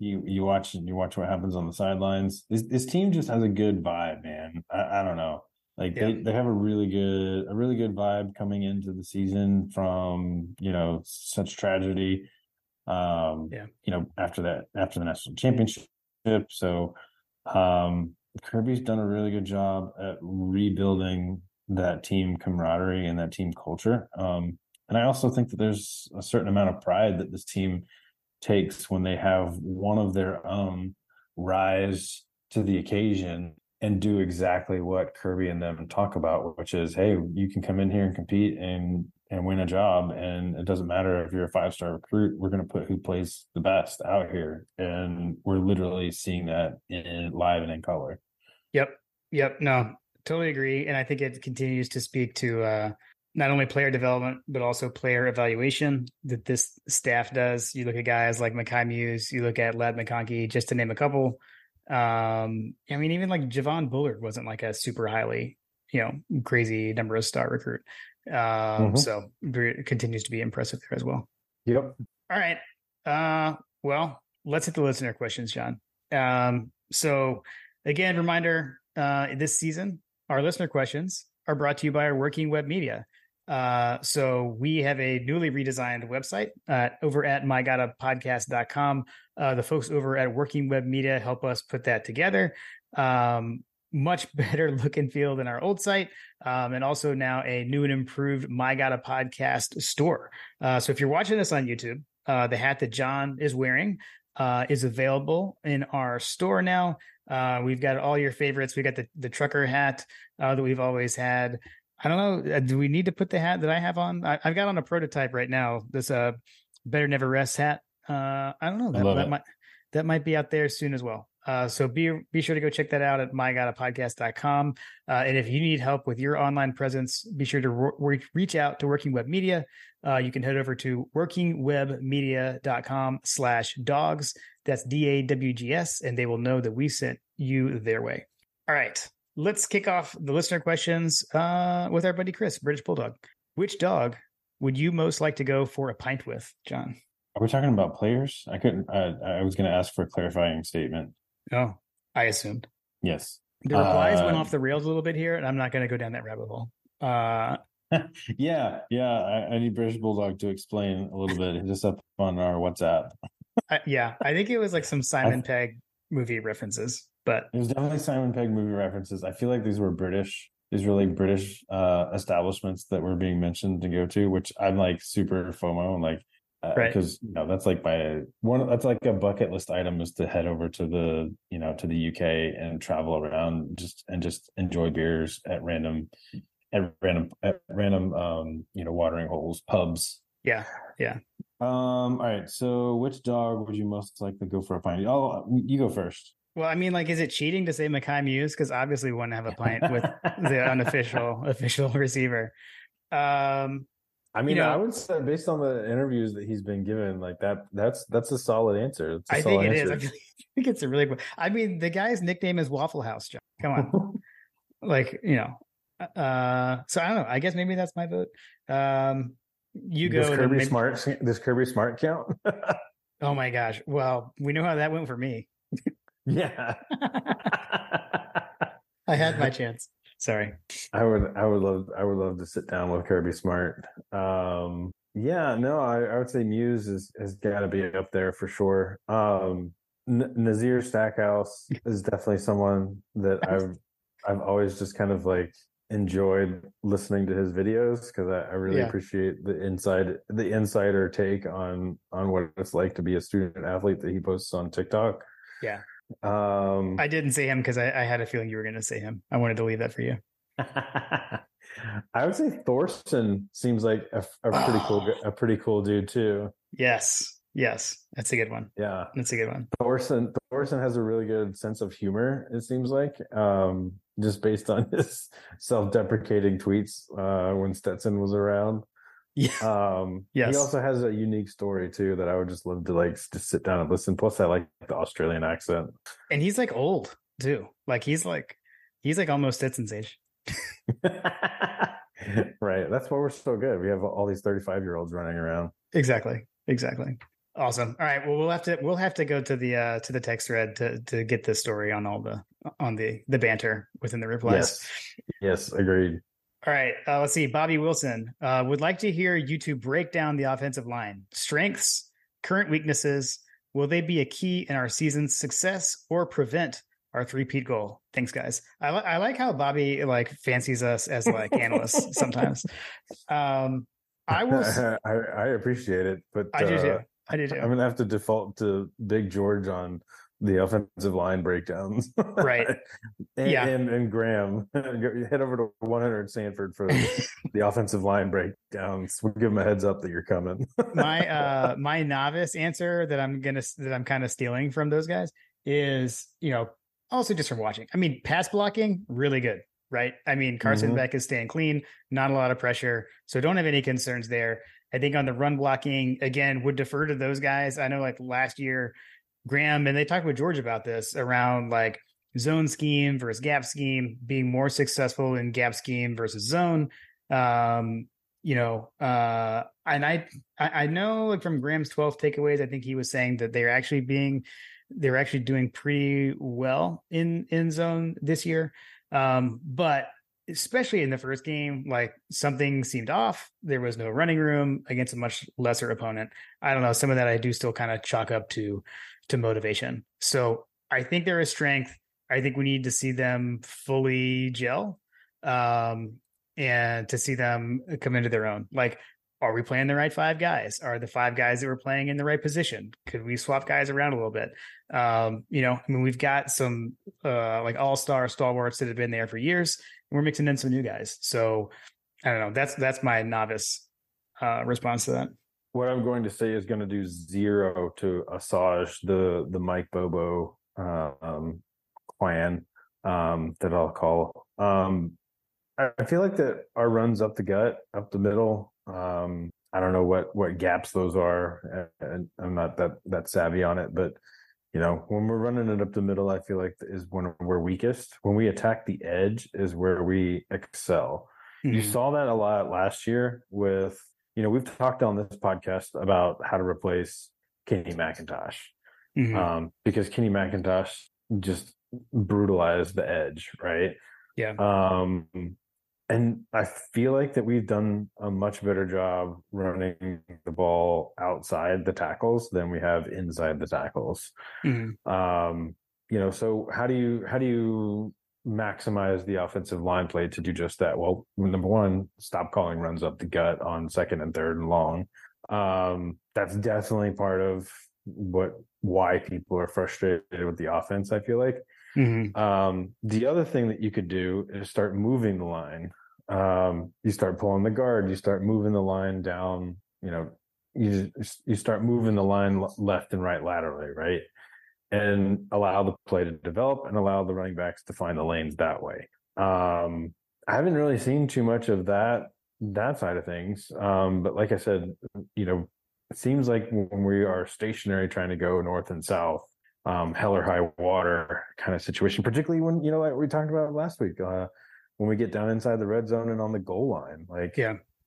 You watch what happens on the sidelines. This team just has a good vibe, man. I don't know. Like, they have a really good vibe coming into the season from, you know, such tragedy. You know, after the national championship. So Kirby's done a really good job at rebuilding that team camaraderie and that team culture. And I also think that there's a certain amount of pride that this team takes when they have one of their own rise to the occasion and do exactly what Kirby and them talk about, which is, hey, you can come in here and compete and win a job. And it doesn't matter if you're a 5-star recruit, we're going to put who plays the best out here. And we're literally seeing that live and in color. Yep. No, totally agree. And I think it continues to speak to, not only player development, but also player evaluation that this staff does. You look at guys like Mekhi Mews, you look at Ladd McConkey, just to name a couple. I mean, even like Javon Bullard wasn't like a super highly, you know, crazy number of star recruit. So it continues to be impressive there as well. Yep. All right. Well, let's hit the listener questions, John. So again, reminder, this season, our listener questions are brought to you by our working web media. So we have a newly redesigned website over at MyGawdaPodcast.com. The folks over at Working Web Media help us put that together. much better look and feel than our old site, and also now a new and improved MyGawda Podcast store. So if you're watching this on YouTube, the hat that John is wearing is available in our store now. We've got all your favorites. We got the trucker hat that we've always had. I don't know. Do we need to put the hat that I have on? I've got on a prototype right now. This Better Never Rest hat. I don't know. That might be out there soon as well. So be sure to go check that out at mygawdapodcast.com. And if you need help with your online presence, be sure to reach out to Working Web Media. You can head over to workingwebmedia.com/dogs. That's DAWGS. And they will know that we sent you their way. All right. Let's kick off the listener questions with our buddy Chris, British Bulldog. Which dog would you most like to go for a pint with, John? Are we talking about players? I was going to ask for a clarifying statement. Oh, I assumed. Yes. The replies went off the rails a little bit here, and I'm not going to go down that rabbit hole. Yeah. I need British Bulldog to explain a little bit. Just up on our WhatsApp. Yeah, I think it was like some Simon Pegg movie references, but it was definitely Simon Pegg movie references. I feel like these were British. These were like British establishments that were being mentioned to go to, which I'm like super FOMO and like. Because that's like that's like a bucket list item is to head over to the to the UK and travel around just enjoy beers at random watering holes, pubs. Yeah. All right. So which dog would you most like to go for a pint? Oh, you go first. Well, I mean, like, is it cheating to say Mekhi Mews? Because obviously we want to have a pint with the official receiver. I mean, I would say based on the interviews that he's been given, like that's a solid answer. I think it is. I think it's a really good. I mean, the guy's nickname is Waffle House, John. Come on, So I don't know. I guess maybe that's my vote. You go. Does Kirby Smart count? Oh my gosh! Well, we know how that went for me. Yeah, I had my chance. Sorry. I would love to sit down with Kirby Smart. I would say Mews has got to be up there for sure. Nazir Stackhouse is definitely someone that I've always just kind of like enjoyed listening to his videos because I really appreciate the insider take on what it's like to be a student athlete that he posts on TikTok. Yeah. I didn't say him because I had a feeling you were going to say him. I wanted to leave that for you. I would say Thorson seems like a pretty cool dude too. Yes, that's a good one. Yeah, that's a good one. Thorson has a really good sense of humor. It seems like just based on his self-deprecating tweets when Stetson was around. Yeah. He also has a unique story too that I would just love to like to sit down and listen. Plus, I like the Australian accent, and he's like old too. Like he's like almost Stetson's age. Right. That's why we're so good. We have all these 35-year-olds running around. Exactly. Awesome. All right. Well, we'll have to go to the text thread to get this story on all the banter within the replies. Yes. Agreed. All right, let's see. Bobby Wilson would like to hear you two break down the offensive line. Strengths, current weaknesses, will they be a key in our season's success or prevent our three-peat goal? Thanks, guys. I like how Bobby like fancies us as like analysts sometimes. I will. I appreciate it, but I do too. I'm gonna have to default to Big George on the offensive line breakdowns, right? and Graham, head over to 100 Sanford for the offensive line breakdowns. We'll give them a heads up that you're coming. My novice answer that I'm kind of stealing from those guys is also just from watching. I mean, pass blocking really good, right? I mean, Carson Beck is staying clean, not a lot of pressure, so don't have any concerns there. I think on the run blocking again would defer to those guys. I know like last year. Graham, and they talked with George about this around like zone scheme versus gap scheme, being more successful in gap scheme versus zone. And I know like from Graham's 12 takeaways, I think he was saying that they're actually doing pretty well in zone this year. But especially in the first game, like something seemed off. There was no running room against a much lesser opponent. I don't know. Some of that I do still kind of chalk up to motivation. So I think there is strength. I think we need to see them fully gel and to see them come into their own. Like, are we playing the right five guys? Are the five guys that we're playing in the right position? Could we swap guys around a little bit? We've got some like all-star stalwarts that have been there for years, and we're mixing in some new guys. So I don't know. That's my novice response to that. What I'm going to say is going to do zero to assuage the Mike Bobo plan that I'll call. I feel like that our runs up the gut, up the middle. I don't know what gaps those are, and I'm not that savvy on it. But you know, when we're running it up the middle, I feel like is when we're weakest. When we attack the edge, is where we excel. Mm-hmm. You saw that a lot last year with. You know, we've talked on this podcast about how to replace Kenny McIntosh because Kenny McIntosh just brutalized the edge, right? Yeah. And I feel like that we've done a much better job running the ball outside the tackles than we have inside the tackles. Mm-hmm. So how do you maximize the offensive line play to do just that? Well, number one, stop calling runs up the gut on second and third and long. That's definitely part of why people are frustrated with the offense, I feel like. Mm-hmm. The other thing that you could do is start moving the line. You start pulling the guard, you start moving the line down, you start moving the line left and right laterally, right? And allow the play to develop and allow the running backs to find the lanes that way. I haven't really seen too much of that side of things. But like I said, it seems like when we are stationary trying to go north and south, hell or high water kind of situation, particularly when, like we talked about last week, when we get down inside the red zone and on the goal line, like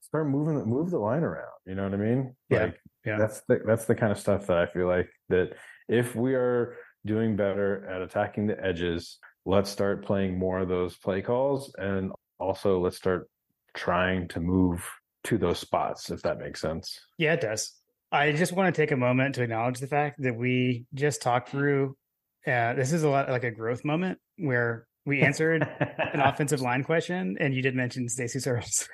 start move the line around. You know what I mean? That's the kind of stuff that I feel like that if we are doing better at attacking the edges, let's start playing more of those play calls. And also let's start trying to move to those spots, if that makes sense. Yeah, it does. I just want to take a moment to acknowledge the fact that we just talked through. This is a lot like a growth moment where we answered an offensive line question, and you did mention Stacy Searles.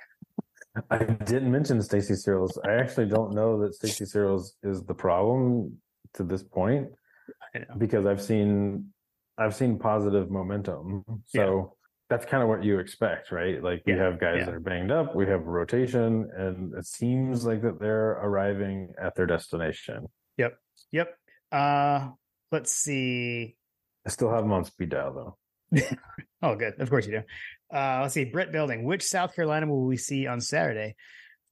I didn't mention Stacy Searles. I actually don't know that Stacy Searles is the problem to this point, because I've seen positive momentum. So that's kind of what you expect, right? Like we have guys that are banged up, we have rotation, and it seems like that they're arriving at their destination. Yep. Let's see. I still have them on speed dial though. Oh, good. Of course you do. Let's see. Brett Building. Which South Carolina will we see on Saturday?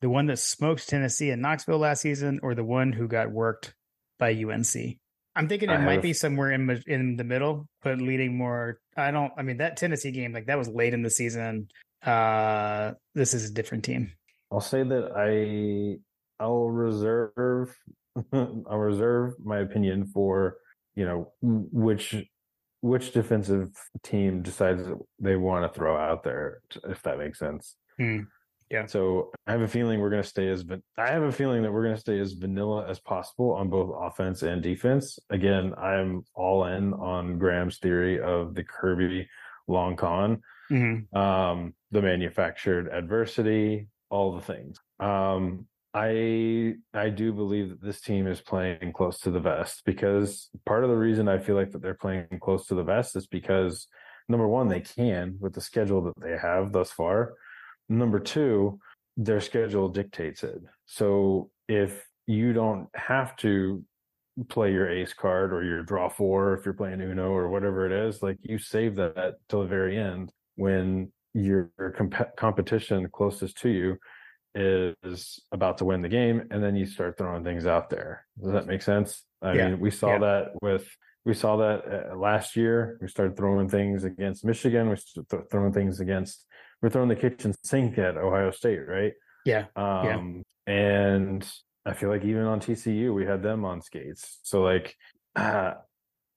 The one that smoked Tennessee and Knoxville last season, or the one who got worked by UNC? I'm thinking it might be somewhere in the middle, but leading more. That Tennessee game, like that was late in the season. This is a different team. I'll say that I'll reserve my opinion for, which defensive team decides that they want to throw out there, if that makes sense. Mm. Yeah. So I have a feeling we're going to stay as vanilla as possible on both offense and defense. Again, I'm all in on Graham's theory of the Kirby long con, the manufactured adversity, all the things. I do believe that this team is playing close to the vest, because part of the reason I feel like that they're playing close to the vest is because, number one, they can with the schedule that they have thus far. Number two, their schedule dictates it. So if you don't have to play your ace card or your draw four, if you're playing Uno or whatever it is, like you save that till the very end when your competition closest to you is about to win the game, and then you start throwing things out there. Does that make sense? I mean, we saw that last year. We started throwing things against Michigan. We started throwing things against. We're throwing the kitchen sink at Ohio State, right? Yeah. And I feel like even on TCU, we had them on skates. So, like, I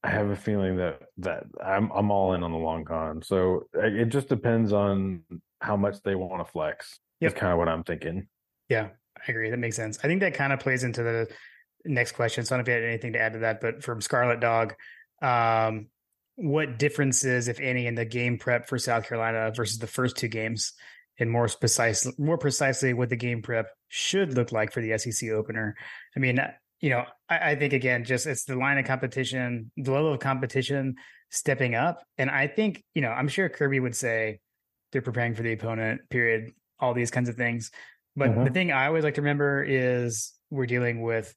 have a feeling that I'm all in on the long con. So it just depends on how much they want to flex. That's kind of what I'm thinking. Yeah, I agree. That makes sense. I think that kind of plays into the next question. So I don't know if you had anything to add to that, but from Scarlet Dog, what differences, if any, in the game prep for South Carolina versus the first two games, and more precisely what the game prep should look like for the SEC opener. I mean, you know, I think, again, just it's the line of competition, the level of competition stepping up. And I think, you know, I'm sure Kirby would say they're preparing for the opponent, period, all these kinds of things. But the thing I always like to remember is we're dealing with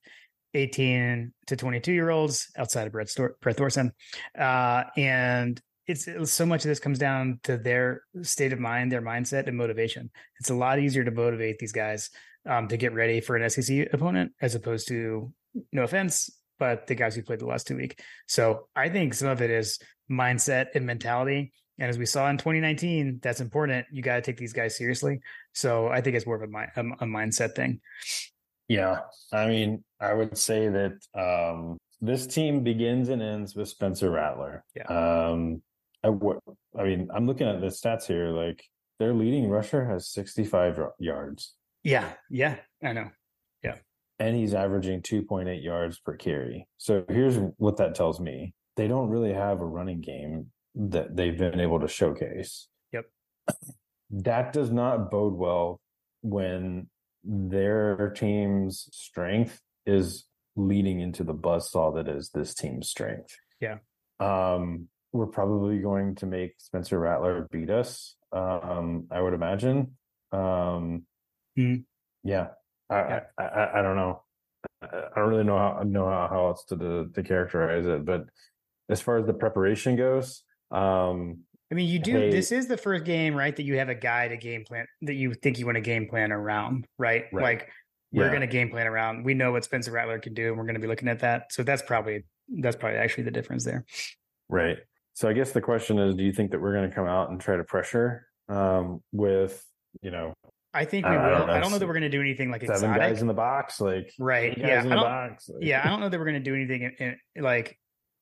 18 to 22-year-olds outside of Brett Thorson. And it's so much of this comes down to their state of mind, their mindset, and motivation. It's a lot easier to motivate these guys to get ready for an SEC opponent as opposed to, no offense, but the guys who played the last 2 weeks. So I think some of it is mindset and mentality. And as we saw in 2019, that's important. You got to take these guys seriously. So I think it's more of a mindset thing. Yeah. I mean, I would say that this team begins and ends with Spencer Rattler. Yeah. I mean, I'm looking at the stats here. Like, their leading rusher has 65 yards. Yeah. Yeah. I know. Yeah. And he's averaging 2.8 yards per carry. So here's what that tells me. They don't really have a running game that they've been able to showcase. Yep. That does not bode well when their team's strength is leading into the buzzsaw that is this team's strength. Yeah. We're probably going to make Spencer Rattler beat us, I would imagine. Yeah. I don't know. I don't really know how else to characterize it. But as far as the preparation goes, I mean, you do. This is the first game, right, that you have a guy to game plan that you think you want to game plan around, right? Like, we're going to game plan around. We know what Spencer Rattler can do, and we're going to be looking at that. So that's probably actually the difference there. Right. So I guess the question is, do you think that we're going to come out and try to pressure with, you know? I think we will. I don't know that we're going to do anything like exotic. 7 guys in the box, like, right? Yeah. I don't know that we're going to do anything like.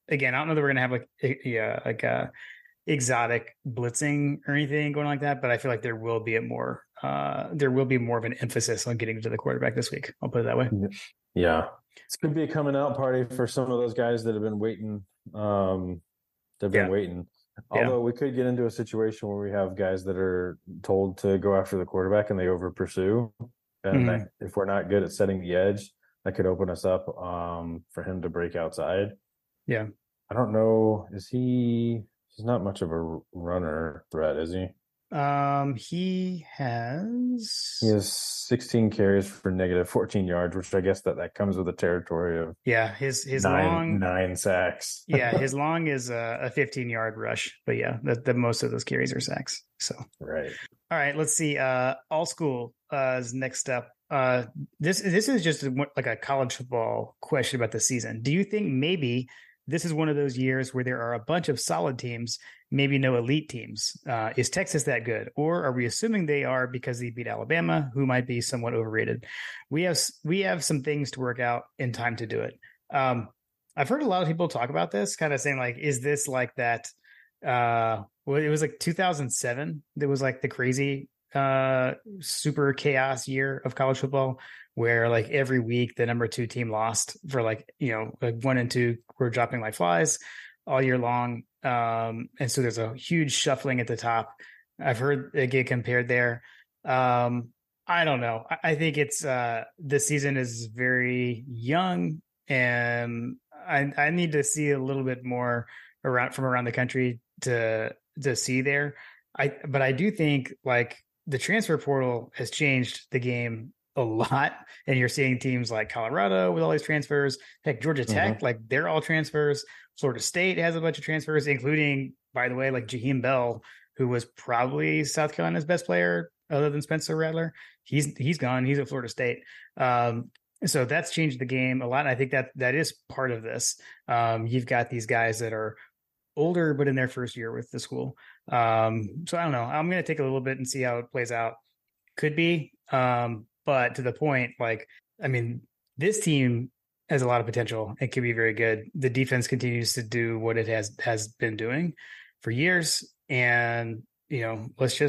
Again, I don't know that we're going to have like a exotic blitzing or anything going like that, but I feel like there will be more of an emphasis on getting to the quarterback this week. I'll put it that way. Yeah. It's going to be a coming out party for some of those guys that have been waiting. Although we could get into a situation where we have guys that are told to go after the quarterback and they over pursue. And that, if we're not good at setting the edge, that could open us up for him to break outside. Yeah. I don't know. He's not much of a runner threat, is he? He has 16 carries for negative 14 yards, which I guess that comes with the territory of his nine sacks. Yeah, his long is a 15-yard rush, but yeah, the most of those carries are sacks. So right. All right, let's see. All school is next up. This is just like a college football question about the season. Do you think maybe this is one of those years where there are a bunch of solid teams, maybe no elite teams? Is Texas that good? Or are we assuming they are because they beat Alabama, who might be somewhat overrated? We have some things to work out in time to do it. I've heard a lot of people talk about this, kind of saying, like, is this like that? Well, it was like 2007. There was like the crazy super chaos year of college football, where like every week the number 2 team lost for like, you know, like 1 and 2 were dropping like flies all year long. And so there's a huge shuffling at the top. I've heard it get compared there. I don't know. I think it's this season is very young, and I need to see a little bit more around the country to see there. But I do think like the transfer portal has changed the game a lot, and you're seeing teams like Colorado with all these transfers. Heck, Georgia Tech, like they're all transfers. Florida State has a bunch of transfers, including, by the way, like Jaheim Bell, who was probably South Carolina's best player other than Spencer Rattler. He's gone. He's at Florida State. So that's changed the game a lot. And I think that is part of this. You've got these guys that are older, but in their first year with the school. So I don't know. I'm going to take a little bit and see how it plays out. Could be. But to the point, like, I mean, this team has a lot of potential. It could be very good. The defense continues to do what it has been doing for years. And, you know, let's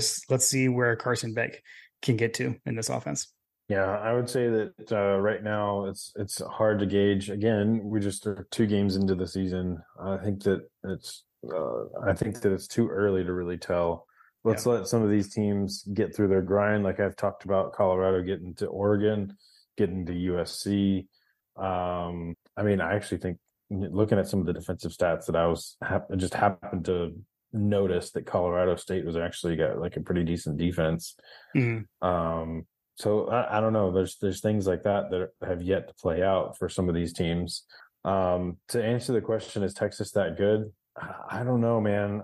see where Carson Beck can get to in this offense. Yeah, I would say that right now it's hard to gauge. Again, we just are 2 games into the season. I think that it's I think that it's too early to really tell. Let's let some of these teams get through their grind. Like I've talked about Colorado getting to Oregon, getting to USC. I mean, I actually think looking at some of the defensive stats that I was just happened to notice that Colorado State was actually got like a pretty decent defense. Mm-hmm. So I don't know. There's things like that that have yet to play out for some of these teams. To answer the question, is Texas that good? I don't know, man.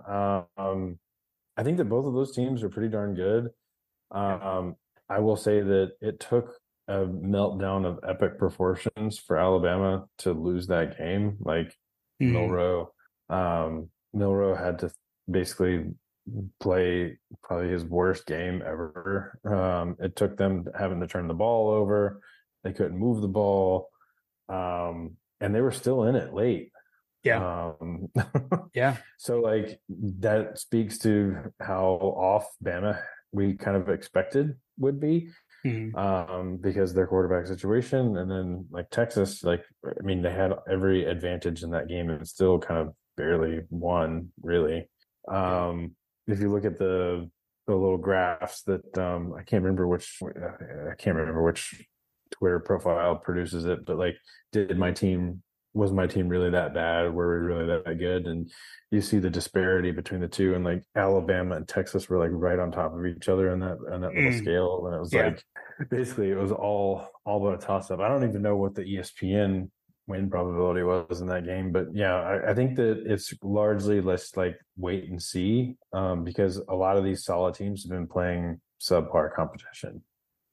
I think that both of those teams are pretty darn good. I will say that it took a meltdown of epic proportions for Alabama to lose that game. Like Milroe had to basically play probably his worst game ever. It took them having to turn the ball over. They couldn't move the ball. And they were still in it late. Yeah. Yeah. So like that speaks to how off Bama we kind of expected would be, because their quarterback situation. And then like Texas, like, I mean, they had every advantage in that game and still kind of barely won really. If you look at the little graphs that, I can't remember which Twitter profile produces it, but like, was my team really that bad? Were we really that good? And you see the disparity between the two, and like Alabama and Texas were like right on top of each other in that little scale. And it was like, basically it was all but a toss up. I don't even know what the ESPN win probability was in that game, but yeah, I think that it's largely let's like wait and see, because a lot of these solid teams have been playing subpar competition.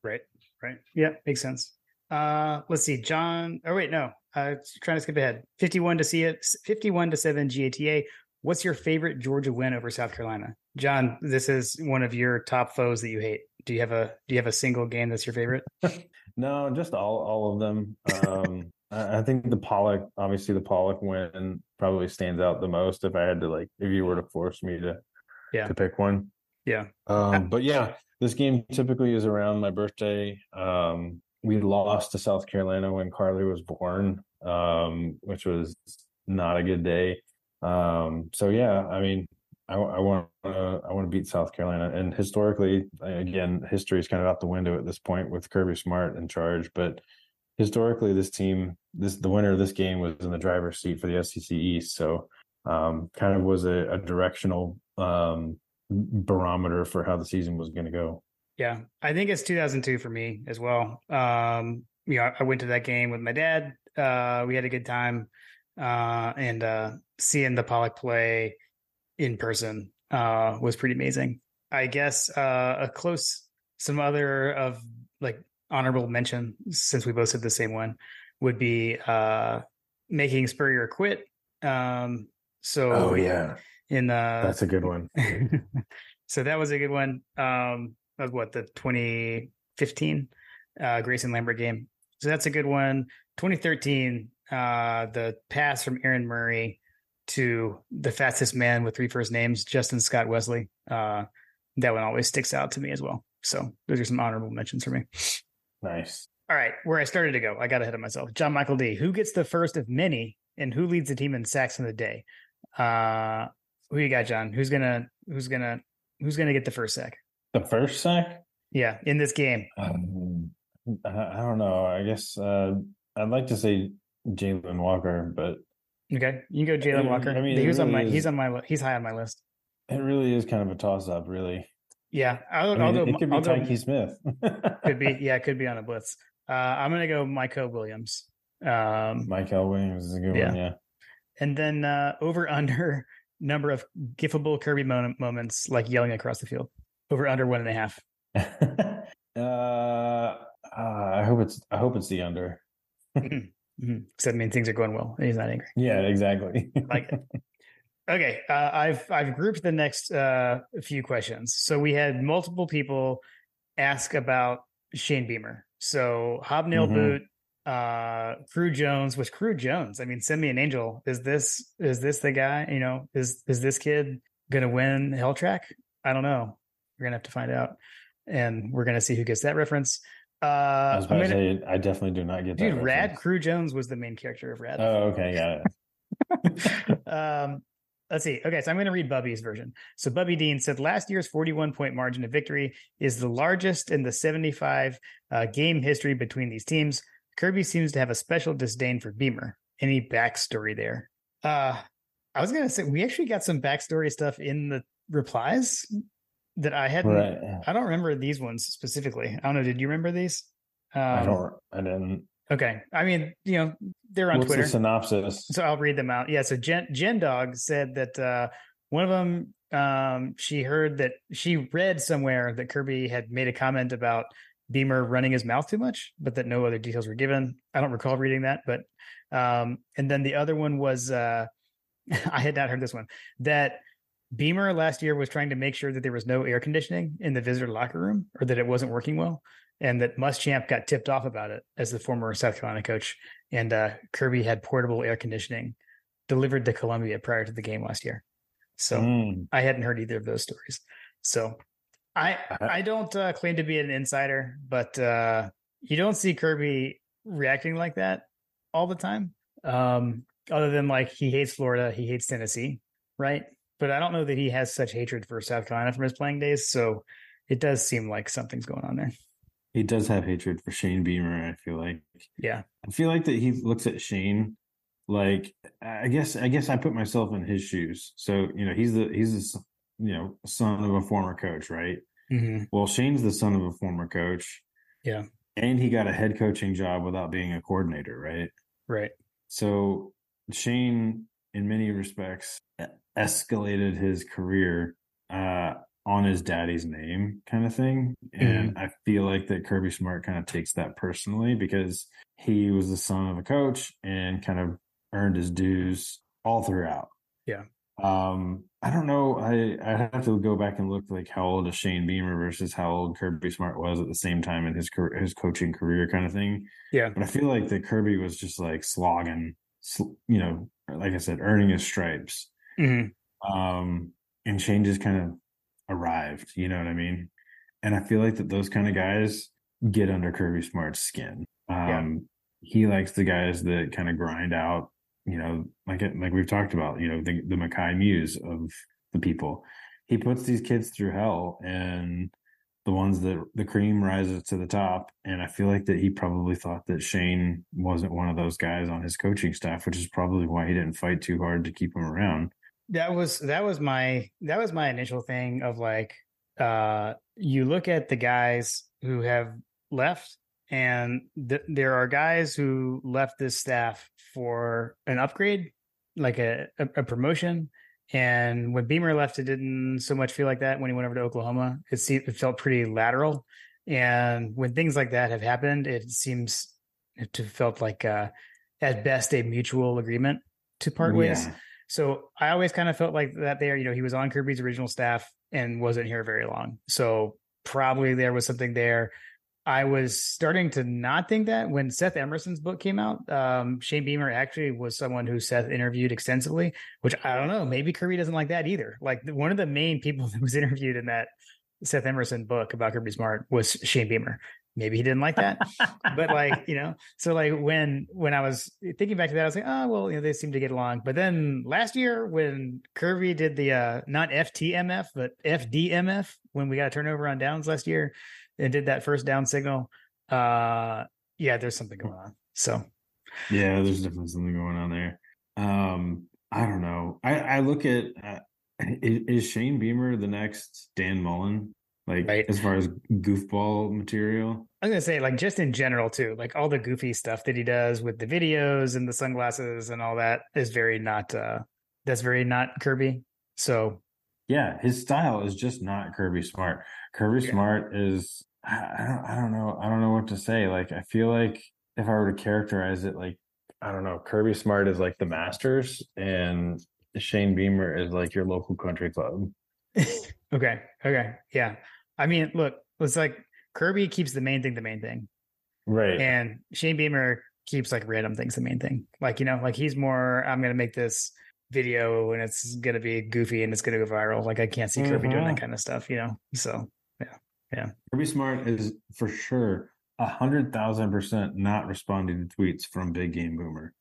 Right. Yeah. Makes sense. Let's see, trying to skip ahead. 51-7 GATA. What's your favorite Georgia win over South Carolina? John, this is one of your top foes that you hate. Do you have a single game that's your favorite? No, just all of them. I think the Pollock win probably stands out the most if I had to, like, if you were to force me to pick one. Yeah. But yeah, this game typically is around my birthday. We lost to South Carolina when Carly was born, which was not a good day. So yeah, I mean, I want to beat South Carolina. And historically, again, history is kind of out the window at this point with Kirby Smart in charge. But historically, this team, the winner of this game was in the driver's seat for the SEC East. So kind of was a directional barometer for how the season was going to go. Yeah, I think it's 2002 for me as well. I went to that game with my dad. We had a good time, and seeing the Pollock play in person was pretty amazing. I guess some other of like honorable mention, since we both said the same one, would be making Spurrier quit. That's a good one. So that was a good one. Of what, the 2015 Grayson Lambert game. So that's a good one. 2013, the pass from Aaron Murray to the fastest man with three first names, Justin Scott Wesley. That one always sticks out to me as well. So those are some honorable mentions for me. Nice. All right, where I started to go, I got ahead of myself. John Michael D. Who gets the first of many, and who leads the team in sacks in the day? Who you got, John? Who's gonna get the first sack? The first sack? Yeah, in this game. I don't know. I guess I'd like to say Jalen Walker, but okay, you can go Jalen Walker. I mean, he's high on my list. It really is kind of a toss-up, really. Yeah, it could be Tyke Smith. could be on a blitz. I'm gonna go Mykal Williams. Mykal Williams is a good one. Yeah, and then over under number of gifable Kirby moments, like yelling across the field. Over under 1.5. I hope it's the under. Mm-hmm. Because I mean, things are going well, and he's not angry. Yeah, exactly. Like it. Okay, I've grouped the next few questions. So we had multiple people ask about Shane Beamer. So Hobnail Boot, Crew Jones was Crew Jones. I mean, send me an angel. Is this the guy? You know, is this kid gonna win Hell Track? I don't know. We're going to have to find out, and we're going to see who gets that reference. I was about to say, I definitely do not get that. Dude, Rad Crew Jones was the main character of Rad. Oh, okay. Got it. Let's see. Okay, so I'm going to read Bubby's version. So Bubby Dean said last year's 41-point margin of victory is the largest in the 75-game history between these teams. Kirby seems to have a special disdain for Beamer. Any backstory there? I was going to say, we actually got some backstory stuff in the replies that I hadn't. Right. I don't remember these ones specifically. I don't know. Did you remember these? I didn't. Okay. I mean, you know, they're on Twitter. What's the synopsis? So I'll read them out. Yeah. So Jen Dog said that one of them, she read somewhere that Kirby had made a comment about Beamer running his mouth too much, but that no other details were given. I don't recall reading that, but and then the other one was I had not heard this one, that Beamer last year was trying to make sure that there was no air conditioning in the visitor locker room, or that it wasn't working well, and that Muschamp got tipped off about it as the former South Carolina coach, and Kirby had portable air conditioning delivered to Columbia prior to the game last year. So I hadn't heard either of those stories. So I don't claim to be an insider, but you don't see Kirby reacting like that all the time. Other than like he hates Florida, he hates Tennessee, right? But I don't know that he has such hatred for South Carolina from his playing days. So it does seem like something's going on there. He does have hatred for Shane Beamer, I feel like. Yeah. I feel like that he looks at Shane like, I guess I put myself in his shoes. So, you know, he's the you know, son of a former coach, right? Mm-hmm. Well, Shane's the son of a former coach. Yeah. And he got a head coaching job without being a coordinator, right? Right. So Shane, in many respects, escalated his career on his daddy's name kind of thing. And I feel like that Kirby Smart kind of takes that personally, because he was the son of a coach and kind of earned his dues all throughout. Yeah. I don't know. I have to go back and look like how old is Shane Beamer versus how old Kirby Smart was at the same time in his coaching career kind of thing. Yeah. But I feel like that Kirby was just like slogging, you know, like I said, earning his stripes. Mm-hmm. And Shane just kind of arrived, you know what I mean? And I feel like that those kind of guys get under Kirby Smart's skin. He likes the guys that kind of grind out, you know, like we've talked about, you know, the Mekhi Mews of the people. He puts these kids through hell, and the ones that the cream rises to the top. And I feel like that he probably thought that Shane wasn't one of those guys on his coaching staff, which is probably why he didn't fight too hard to keep him around. That was my initial thing of like, you look at the guys who have left, and there are guys who left this staff for an upgrade, like a promotion. And when Beamer left, it didn't so much feel like that. When he went over to Oklahoma, it felt pretty lateral. And when things like that have happened, it seems to felt like, at best, a mutual agreement to part ways. Yeah. So I always kind of felt like that there, you know, he was on Kirby's original staff and wasn't here very long. So probably there was something there. I was starting to not think that when Seth Emerson's book came out. Shane Beamer actually was someone who Seth interviewed extensively, which I don't know, maybe Kirby doesn't like that either. Like one of the main people that was interviewed in that Seth Emerson book about Kirby Smart was Shane Beamer. Maybe he didn't like that, but like, you know, so like when I was thinking back to that, I was like, oh, well, you know, they seem to get along. But then last year when Kirby did the, not FTMF, but FDMF, when we got a turnover on downs last year, and did that first down signal. Yeah, there's something going on. So yeah, there's definitely something going on there. I don't know. I look at is Shane Beamer the next Dan Mullen? Like right. As far as goofball material, I was gonna say like just in general too. Like all the goofy stuff that he does with the videos and the sunglasses and all that is very not. That's very not Kirby. So yeah, his style is just not Kirby Smart. Kirby Smart is. I don't know. I don't know what to say. Like, I feel like if I were to characterize it, like, I don't know, Kirby Smart is like the Masters and Shane Beamer is like your local country club. Okay. Yeah. I mean, look, it's like Kirby keeps the main thing. Right. And Shane Beamer keeps like random things the main thing. Like, you know, like he's more, I'm going to make this video and it's going to be goofy and it's going to go viral. Like I can't see Kirby doing that kind of stuff, you know? So yeah. Kirby Smart is for sure 100,000% not responding to tweets from Big Game Boomer.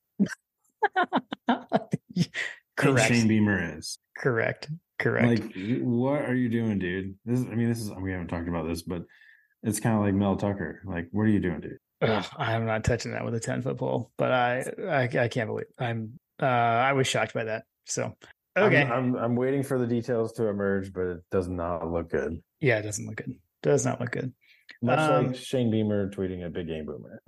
Correct. Shane Beamer is. Correct. Like, what are you doing, dude? We haven't talked about this, but it's kind of like Mel Tucker. Like, what are you doing, dude? I'm not touching that with a 10-foot pole, but I can't believe I was shocked by that. So, okay. I'm waiting for the details to emerge, but it does not look good. Yeah, it doesn't look good. Does not look good. Much like Shane Beamer tweeting a Big Game Boomer.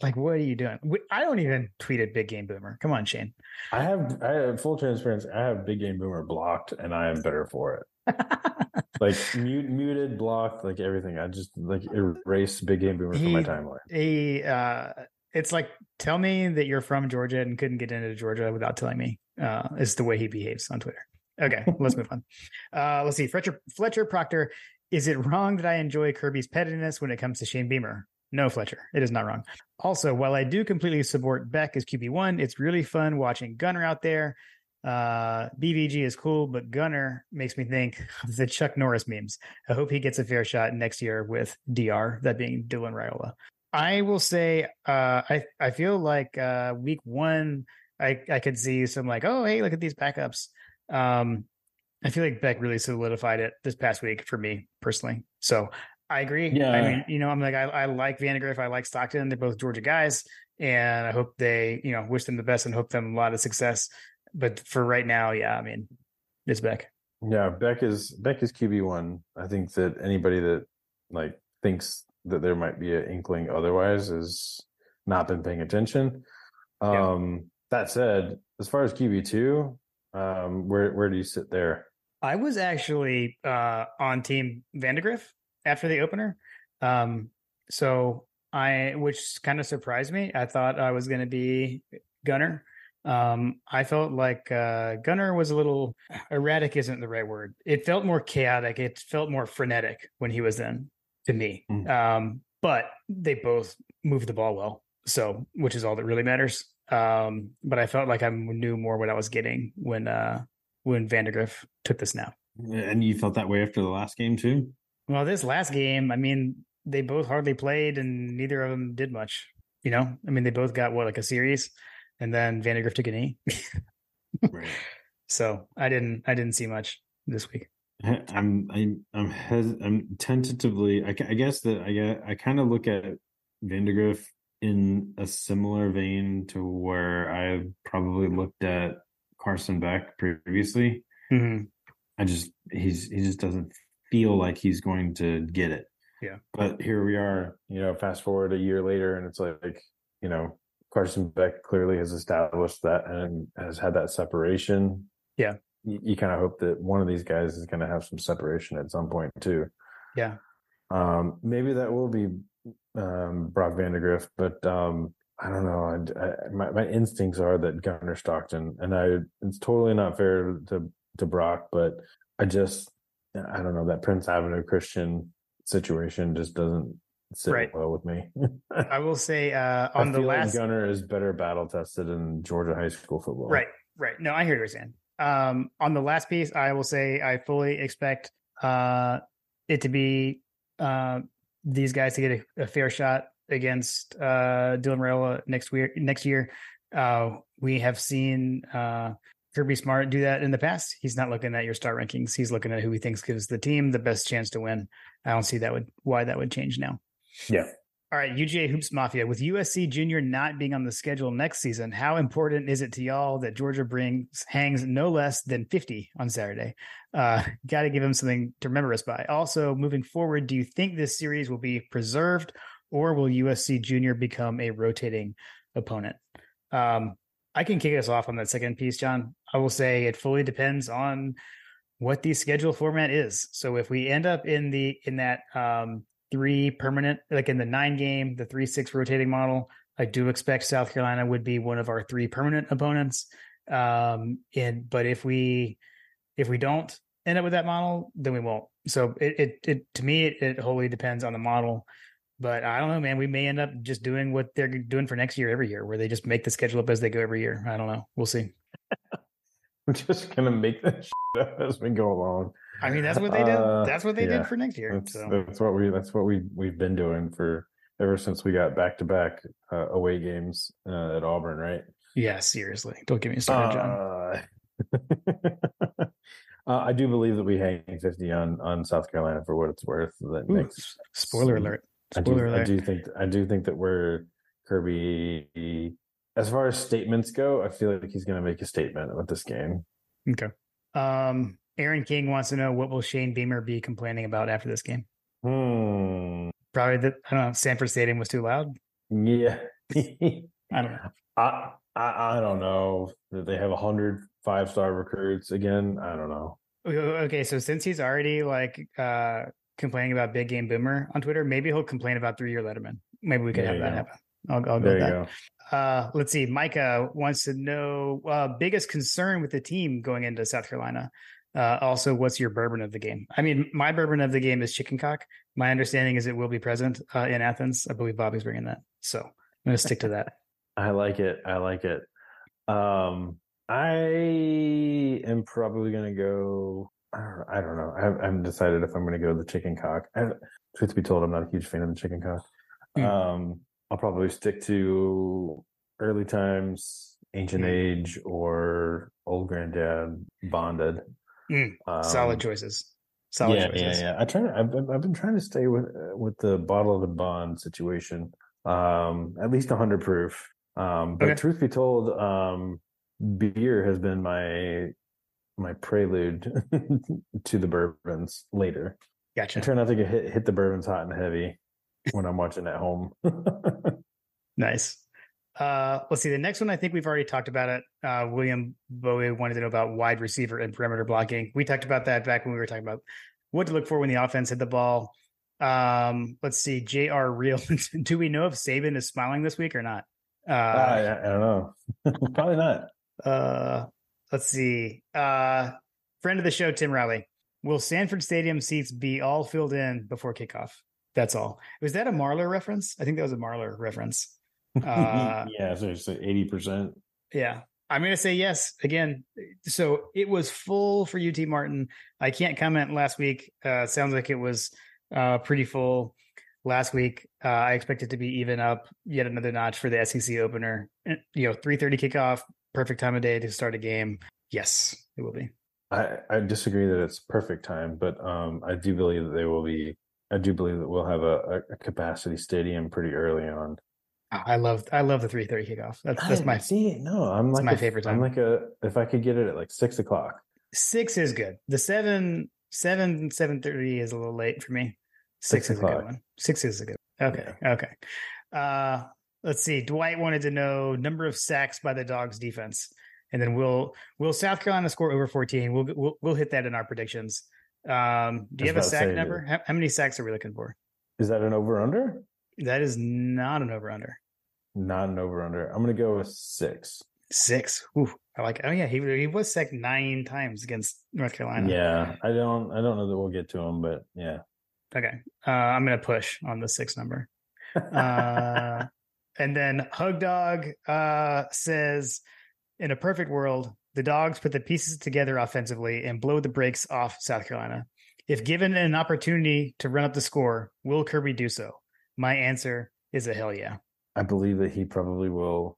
Like, what are you doing? I don't even tweet a Big Game Boomer. Come on, Shane. I have full transparency. I have Big Game Boomer blocked, and I am better for it. Like, muted, blocked, like everything. I just like erase Big Game Boomer from my timeline. It's like, tell me that you're from Georgia and couldn't get into Georgia without telling me. It's the way he behaves on Twitter. Okay, let's move on. Let's see. Fletcher Proctor. Is it wrong that I enjoy Kirby's pettiness when it comes to Shane Beamer? No, Fletcher, it is not wrong. Also, while I do completely support Beck as QB1, it's really fun watching Gunner out there. BVG is cool, but Gunner makes me think of the Chuck Norris memes. I hope he gets a fair shot next year with DR, that being Dylan Raiola. I will say I feel like week one, I could see some like, oh, hey, look at these backups. I feel like Beck really solidified it this past week for me personally. So I agree. Yeah. I mean, I'm like, I like Vandagriff. I like Stockton. They're both Georgia guys. And I hope they, wish them the best and hope them a lot of success. But for right now, yeah, I mean, it's Beck. Yeah. Beck is QB1. I think that anybody that like thinks that there might be an inkling otherwise has not been paying attention. That said, as far as QB2, where do you sit there? I was actually on team Vandagriff after the opener. Which kind of surprised me. I thought I was going to be Gunner. I felt like Gunner was a little erratic, isn't the right word. It felt more chaotic. It felt more frenetic when he was in to me. Mm-hmm. But they both moved the ball well. So, which is all that really matters. But I felt like I knew more what I was getting when Vandagriff took the snap. And you felt that way after the last game too? Well, this last game, I mean, they both hardly played and neither of them did much, I mean, they both got a series and then Vandagriff took a knee. Right. So I didn't see much this week. I'm tentatively, I guess I kind of look at Vandagriff in a similar vein to where I probably looked at Carson Beck previously. Mm-hmm. He just doesn't feel like he's going to get it. Yeah. But here we are, fast forward a year later, and it's like, Carson Beck clearly has established that and has had that separation. Yeah. You kind of hope that one of these guys is going to have some separation at some point too. Yeah. Maybe that will be Brock Vandagriff, but I don't know. My instincts are that Gunner Stockton, and it's totally not fair to Brock, but I don't know, that Prince Avenue Christian situation just doesn't sit well with me. I will say on the last, Gunner is better battle tested in Georgia high school football. Right. No, I hear you saying. On the last piece, I will say I fully expect it to be these guys to get a fair shot against Dillon Raiola next year. We have seen Kirby Smart do that in the past. He's not looking at your star rankings. He's looking at who he thinks gives the team the best chance to win. I don't see why that would change now. Yeah. All right, UGA Hoops Mafia. With USC Junior not being on the schedule next season, how important is it to y'all that Georgia hangs no less than 50 on Saturday? Got to give them something to remember us by. Also, moving forward, do you think this series will be preserved, or will USC Junior become a rotating opponent? I can kick us off on that second piece, John. I will say it fully depends on what the schedule format is. So if we end up in that three permanent, like in the 9 game, the 3-6 rotating model, I do expect South Carolina would be one of our three permanent opponents. But if we don't end up with that model, then we won't. So it to me, it wholly depends on the model. But I don't know, man. We may end up just doing what they're doing for next year every year, where they just make the schedule up as they go every year. I don't know. We'll see. We're just gonna make that shit up as we go along. I mean, that's what they did. That's what they did for next year. That's what we've been doing ever since we got back-to-back away games at Auburn, right? Yeah, seriously. Don't get me started, John. I do believe that we hang 50 on South Carolina for what it's worth. That makes spoiler alert. Spoiler alert. I do think that we're Kirby. As far as statements go, I feel like he's going to make a statement about this game. Okay. Aaron King wants to know, what will Shane Beamer be complaining about after this game? Probably that, I don't know, Sanford Stadium was too loud? Yeah. I don't know. I don't know that they have 100 five-star recruits again. I don't know. Okay, so since he's already like complaining about Big Game Boomer on Twitter, maybe he'll complain about three-year Letterman. Maybe we could have that happen. I'll go with that. Let's see. Micah wants to know biggest concern with the team going into South Carolina. Also, what's your bourbon of the game? I mean, my bourbon of the game is chicken cock. My understanding is it will be present in Athens. I believe Bobby's bringing that. So I'm going to stick to that. I like it. I am probably going to go. I don't know. I haven't decided if I'm going to go the chicken cock. Truth be told, I'm not a huge fan of the chicken cock. I'll probably stick to Early Times, Ancient Age, or Old Granddad Bonded. Solid choices. Solid choices. Yeah. I've been trying to stay with the bottle of the bond situation. At least 100 proof. But truth be told, beer has been my prelude to the bourbons later. Gotcha. I try not to get hit the bourbons hot and heavy when I'm watching at home. Nice. Let's see. The next one, I think we've already talked about it. William Bowie wanted to know about wide receiver and perimeter blocking. We talked about that back when we were talking about what to look for when the offense hit the ball. Let's see. J.R. Real. Do we know if Saban is smiling this week or not? I don't know. Probably not. Let's see. Friend of the show, Tim Riley. Will Sanford Stadium seats be all filled in before kickoff? That's all. Was that a Marler reference? I think that was a Marler reference. Yeah, seriously, 80%. Yeah. I'm going to say yes again. So it was full for UT Martin. I can't comment last week. Sounds like it was pretty full last week. I expect it to be even up yet another notch for the SEC opener. You know, 3:30 kickoff, perfect time of day to start a game. Yes, it will be. I disagree that it's perfect time, but I do believe that they will be. I do believe that we'll have a capacity stadium pretty early on. I love the 3:30 kickoff. That's my favorite time. I'm like if I could get it at like 6 o'clock. 6 is good. The 7:30 is a little late for me. 6 is a good one. 6 is a good one. Okay. Let's see. Dwight wanted to know number of sacks by the Dogs defense, and then will South Carolina score over 14? We'll hit that in our predictions. Do you have a sack number? How many sacks are we looking for? Is that an over-under? That is not an over-under. Not an over-under. I'm going to go with 6. 6. Ooh, I like it. Oh yeah, he was sacked 9 times against North Carolina. Yeah, I don't know that we'll get to him, but yeah. Okay, I'm going to push on the 6 number. And then Hug Dog says, in a perfect world, the Dogs put the pieces together offensively and blow the brakes off South Carolina. If given an opportunity to run up the score, will Kirby do so? My answer is a hell yeah. I believe that he probably will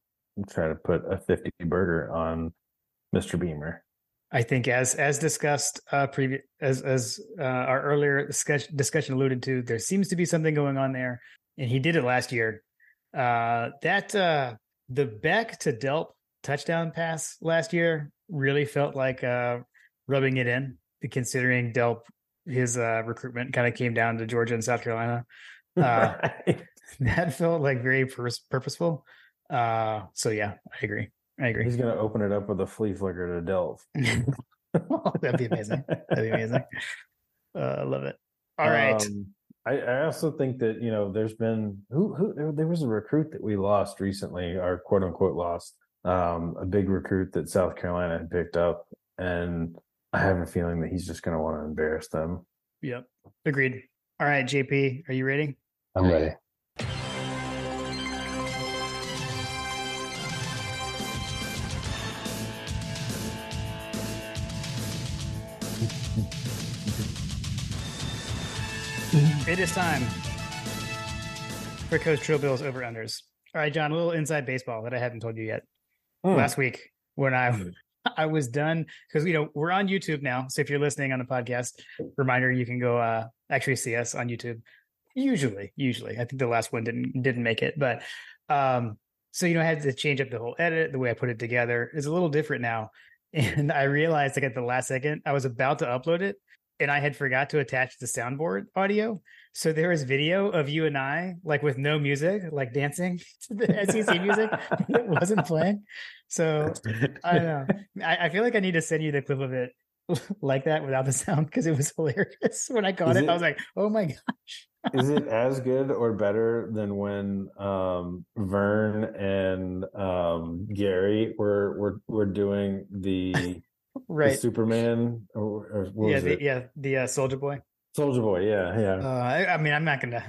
try to put a 50 burger on Mr. Beamer. I think as discussed our earlier discussion alluded to, there seems to be something going on there, and he did it last year. The Beck to Delp touchdown pass last year really felt like rubbing it in, considering Delp, his recruitment kind of came down to Georgia and South Carolina. Right. That felt like very purposeful. So yeah, I agree. He's going to open it up with a flea flicker to Delp. Oh, that'd be amazing. Love it. All right. I also think that, you know, there's been there was a recruit that we lost recently, or quote unquote lost. A big recruit that South Carolina had picked up, and I have a feeling that he's just going to want to embarrass them. Yep. Agreed. All right, JP, are you ready? I'm ready. It is time for Coach Trillbill's over-unders. All right, John, a little inside baseball that I haven't told you yet. last week when I was done, because, you know, we're on YouTube now. So if you're listening on the podcast, reminder, you can go actually see us on YouTube. Usually. I think the last one didn't make it, but so, you know, I had to change up the whole edit. The way I put it together is a little different now. And I realized, like, at the last second, I was about to upload it and I had forgot to attach the soundboard audio. So there was video of you and I, like, with no music, like dancing to the SEC music. It wasn't playing. So I don't know. I feel like I need to send you the clip of it like that without the sound, because it was hilarious. When I caught it, I was like, oh my gosh. Is it as good or better than when Vern and Gary were doing the, right. the Superman or what was it? The Soldier Boy. Soldier Boy, yeah. I mean, I'm not gonna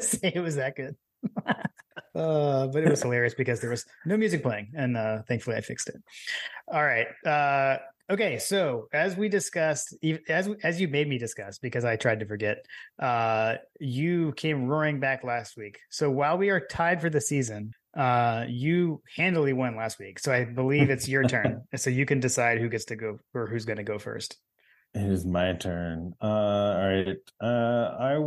say it was that good, but it was hilarious because there was no music playing, and thankfully I fixed it. All right, okay. So as we discussed, as you made me discuss because I tried to forget, you came roaring back last week. So while we are tied for the season, you handily won last week. So I believe it's your turn. So you can decide who gets to go or who's going to go first. It is my turn. All right. I'll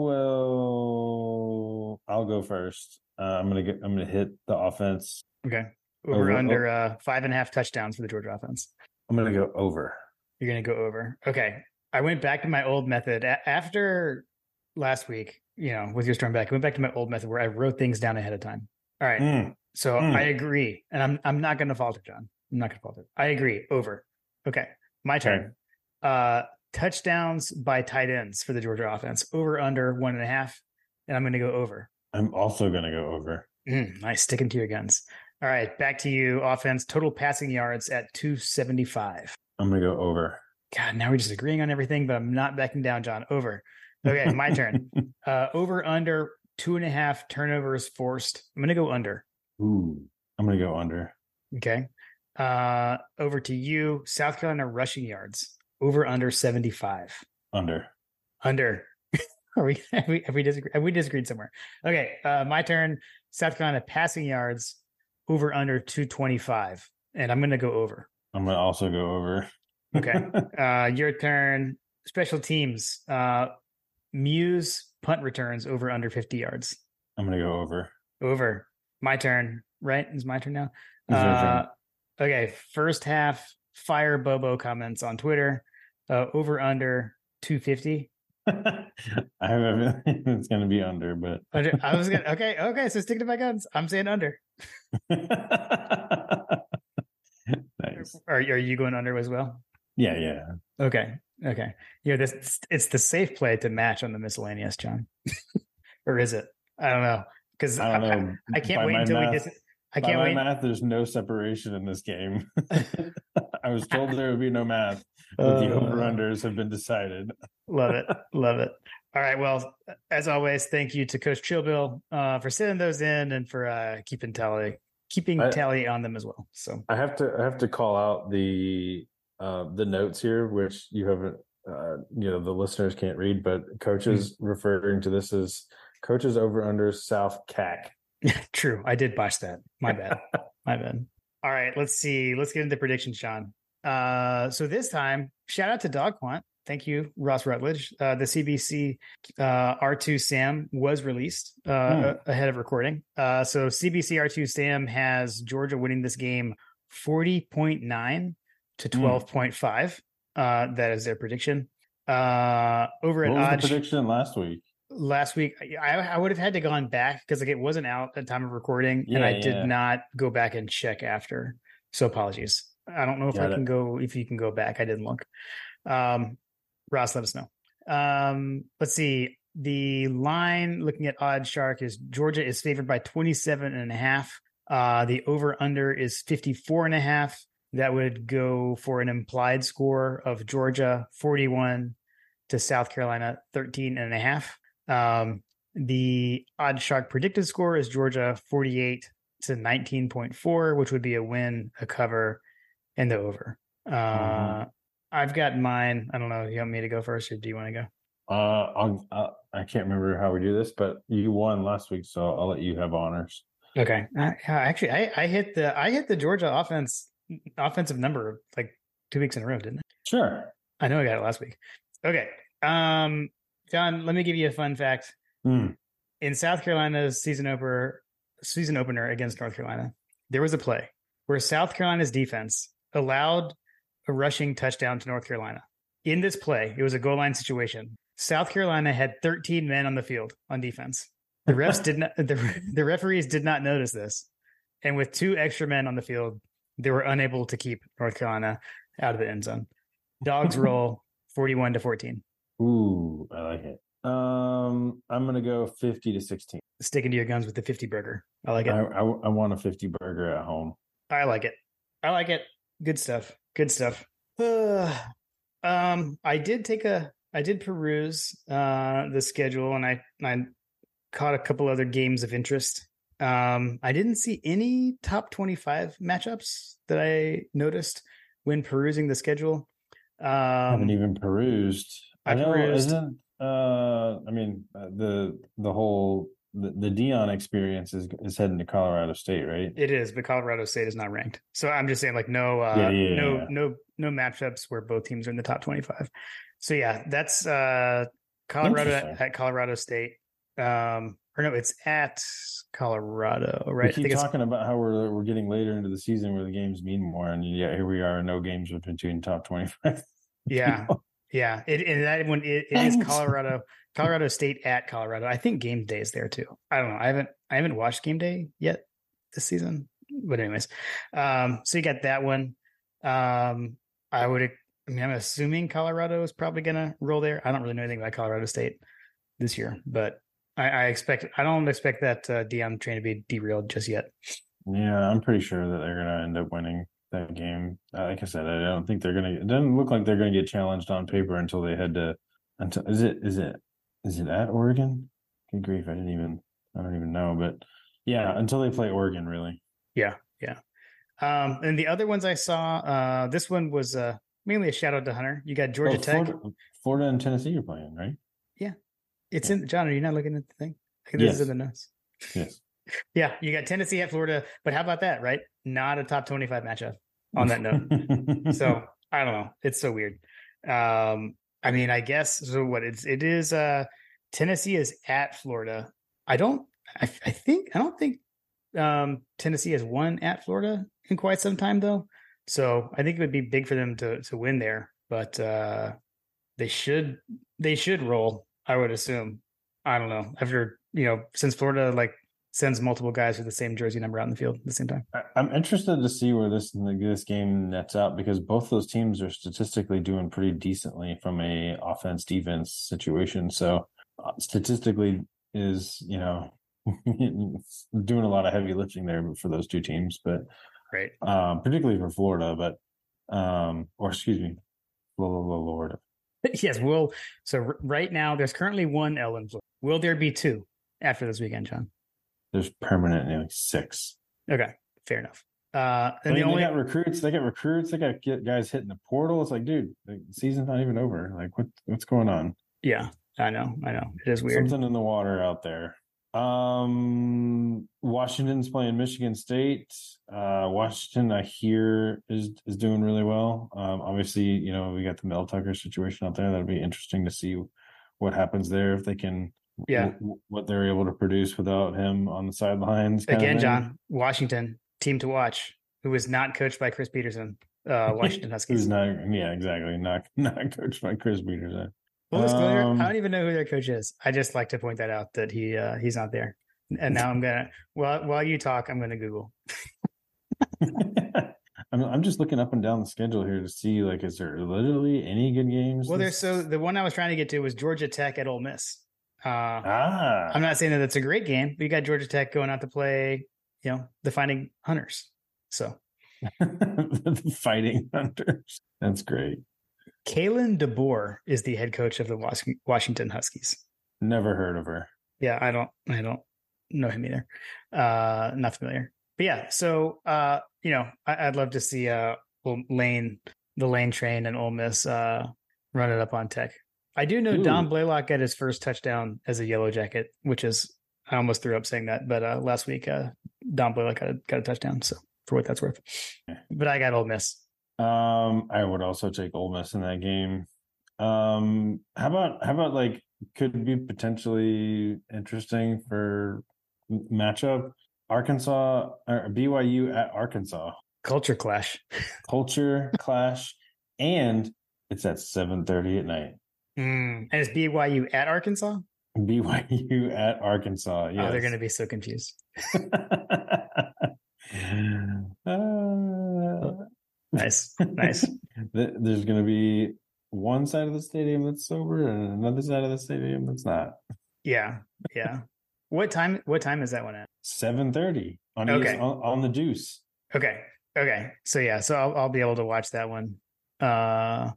go first. I'm gonna hit the offense. Okay. Over under 5.5 touchdowns for the Georgia offense. I'm gonna go over. You're gonna go over. Okay. I went back to my old method after last week, you know, with your storm back. I went back to my old method where I wrote things down ahead of time. All right. So I agree. And I'm not gonna falter, John. I'm not gonna falter. I agree. Over. Okay. My turn. Okay. Touchdowns by tight ends for the Georgia offense, over under 1.5, and I'm going to go over. I'm also going to go over. Nice, sticking to your guns. All right, back to you, offense. Total passing yards at 275. I'm going to go over. God, now we're just agreeing on everything, but I'm not backing down, John. Over. Okay, my turn. Over under 2.5 turnovers forced. I'm going to go under. Ooh, I'm going to go under. Okay. Over to you, South Carolina rushing yards. Over under 75. Under. Have we disagreed somewhere? Okay, my turn. South Carolina passing yards, over under 225, and I'm going to go over. I'm going to also go over. Okay, your turn. Special teams. Mews punt returns over under 50 yards. I'm going to go over. Over. My turn. Right? It's my turn now. It's your turn. Okay. First half. Fire Bobo comments on Twitter. Over under 250. I have a feeling it's going to be under, but I was going. Okay. So stick to my guns. I'm saying under. Nice. Are you going under as well? Yeah. Okay. You know, it's the safe play to match on the miscellaneous, John. Or is it? I don't know, because I can't wait until we get. I can't wait. Math, there's no separation in this game. I was told there would be no math, but the over-unders have been decided. Love it. All right. Well, as always, thank you to Coach Chillbill for sending those in and for keeping tally on them as well. So I have to call out the notes here, which you haven't, the listeners can't read, but coaches referring to this as coaches over-under South CAC. True. I did botch that. My bad. All right. Let's see. Let's get into predictions, Sean. So this time, shout out to Dog Quant. Thank you, Ross Rutledge. The CBC R2 SAM was released ahead of recording. So CBC R2 SAM has Georgia winning this game 40.9 to 12.5. That is their prediction. Over at odds. What was the prediction last week? Last week, I would have had to gone back because it wasn't out at the time of recording, and I did not go back and check after. So apologies. I don't know if if you can go back. I didn't look. Ross, let us know. Let's see. The line looking at Odd Shark is Georgia is favored by 27.5. The over under is 54.5. That would go for an implied score of Georgia 41 to South Carolina 13.5. The Odd Shark predicted score is Georgia 48 to 19.4, which would be a win, a cover, and the over. I've got mine. I don't know. You want me to go first, or do you want to go? I can't remember how we do this, but you won last week, so I'll let you have honors. Okay. I hit the Georgia offensive number like 2 weeks in a row, didn't I? Sure. I know I got it last week. Okay. John, let me give you a fun fact. In South Carolina's season opener against North Carolina, there was a play where South Carolina's defense allowed a rushing touchdown to North Carolina. In this play, it was a goal line situation. South Carolina had 13 men on the field on defense. The refs did not. The referees did not notice this, and with two extra men on the field, they were unable to keep North Carolina out of the end zone. Dogs roll 41-14. Ooh, I like it. I'm gonna go 50-16. Sticking to your guns with the 50 burger. I like it. I want a 50 burger at home. I like it. I like it. Good stuff. Good stuff. I did peruse the schedule, and I caught a couple other games of interest. I didn't see any top 25 matchups that I noticed when perusing the schedule. I haven't even perused. The Dion experience is heading to Colorado State, right? It is, but Colorado State is not ranked. So I'm just saying, like, no matchups where both teams are in the top 25. So yeah, that's Colorado at Colorado State. It's at Colorado, right? We keep talking about how we're getting later into the season where the games mean more, and yeah, here we are, no games between top 25. Yeah, yeah. It is Colorado. Colorado State at Colorado. I think game day is there too. I don't know. I haven't watched game day yet this season. But anyways, so you got that one. I'm assuming Colorado is probably gonna roll there. I don't really know anything about Colorado State this year, but I don't expect that Dion train to be derailed just yet. Yeah, I'm pretty sure that they're gonna end up winning that game. Like I said, I don't think they're gonna. It doesn't look like they're gonna get challenged on paper until they head to. Is it at Oregon? Good grief, I don't even know, but yeah, until they play Oregon, really. Yeah, yeah. And the other ones I saw, this one was mainly a shout out to Hunter. You got Georgia Tech. Florida and Tennessee are playing, right? Yeah. It's in John, are you not looking at the thing? This is in the notes. Yes. Yeah, you got Tennessee at Florida, but how about that, right? Not a top 25 matchup on that note. So I don't know. It's so weird. I guess so. What it is? Tennessee is at Florida. I don't think Tennessee has won at Florida in quite some time though. So I think it would be big for them to win there. But they should roll. I would assume. I don't know. After since Florida sends multiple guys with the same jersey number out in the field at the same time. I'm interested to see where this game nets out because both those teams are statistically doing pretty decently from a offense defense situation. So statistically is, doing a lot of heavy lifting there for those two teams, but right. Particularly for Florida, Florida. Yes. So right now there's currently one L in Florida. Will there be two after this weekend, John? There's permanently six. Okay, fair enough. They got recruits. They got recruits. They got guys hitting the portal. It's like, dude, the season's not even over. Like, what's going on? Yeah, I know. It is weird. Something in the water out there. Washington's playing Michigan State. Washington, I hear, is doing really well. Obviously, we got the Mel Tucker situation out there. That'll be interesting to see what happens there if they can. Yeah, what they're able to produce without him on the sidelines. Again, John, Washington, team to watch, who is not coached by Chris Peterson, Washington Huskies. Not coached by Chris Peterson. Full disclosure, I don't even know who their coach is. I just like to point that out that he's not there. And now I'm gonna while you talk, I'm gonna Google. I'm just looking up and down the schedule here to see is there literally any good games? Well, the one I was trying to get to was Georgia Tech at Ole Miss. I'm not saying that it's a great game, but you got Georgia Tech going out to play, the Fighting Hunters. So the Fighting Hunters. That's great. Kalen DeBoer is the head coach of the Washington Huskies. Never heard of her. Yeah, I don't know him either. Not familiar. But yeah, so I'd love to see the Lane train and Ole Miss run it up on Tech. I do know Don Blaylock got his first touchdown as a Yellow Jacket, which is, I almost threw up saying that, but last week Don Blalock got a touchdown. So for what that's worth, but I got Ole Miss. I would also take Ole Miss in that game. How about like could be potentially interesting for matchup? Arkansas or BYU at Arkansas. Culture clash, and it's at 7:30 at night. And it's BYU at Arkansas. BYU at Arkansas. Yes. Oh, they're going to be so confused. Nice. There's going to be one side of the stadium that's sober and another side of the stadium that's not. Yeah. What time is that one at? 7:30 on the Deuce. Okay. So I'll be able to watch that one. Or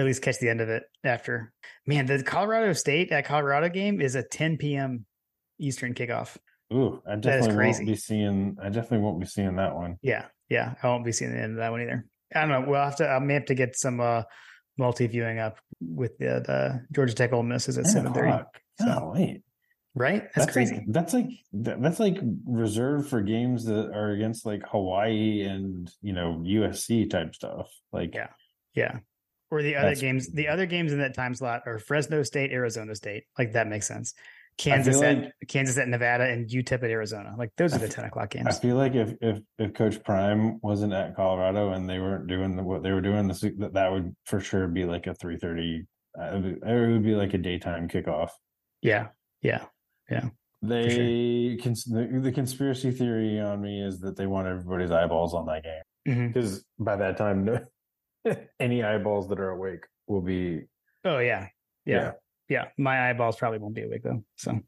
at least catch the end of it after. Man, the Colorado State at Colorado game is a 10 p.m. Eastern kickoff. Ooh, I definitely won't be seeing that one. Yeah. I won't be seeing the end of that one either. I don't know. I may have to get some multi-viewing up with the Georgia Tech Ole Miss is at 7:30. Oh, wait. Right? That's crazy. That's like reserved for games that are against like Hawaii and, USC type stuff. Like, yeah. Or the other games in that time slot are Fresno State, Arizona State. Like that makes sense. Kansas at Nevada and UTEP at Arizona. Like those are the 10 o'clock games. I feel like if Coach Prime wasn't at Colorado and they weren't doing what they were doing, that would for sure be like a 3:30. It would be like a daytime kickoff. Yeah. The conspiracy theory on me is that they want everybody's eyeballs on that game because by that time. Any eyeballs that are awake will be. Oh yeah. My eyeballs probably won't be awake though. So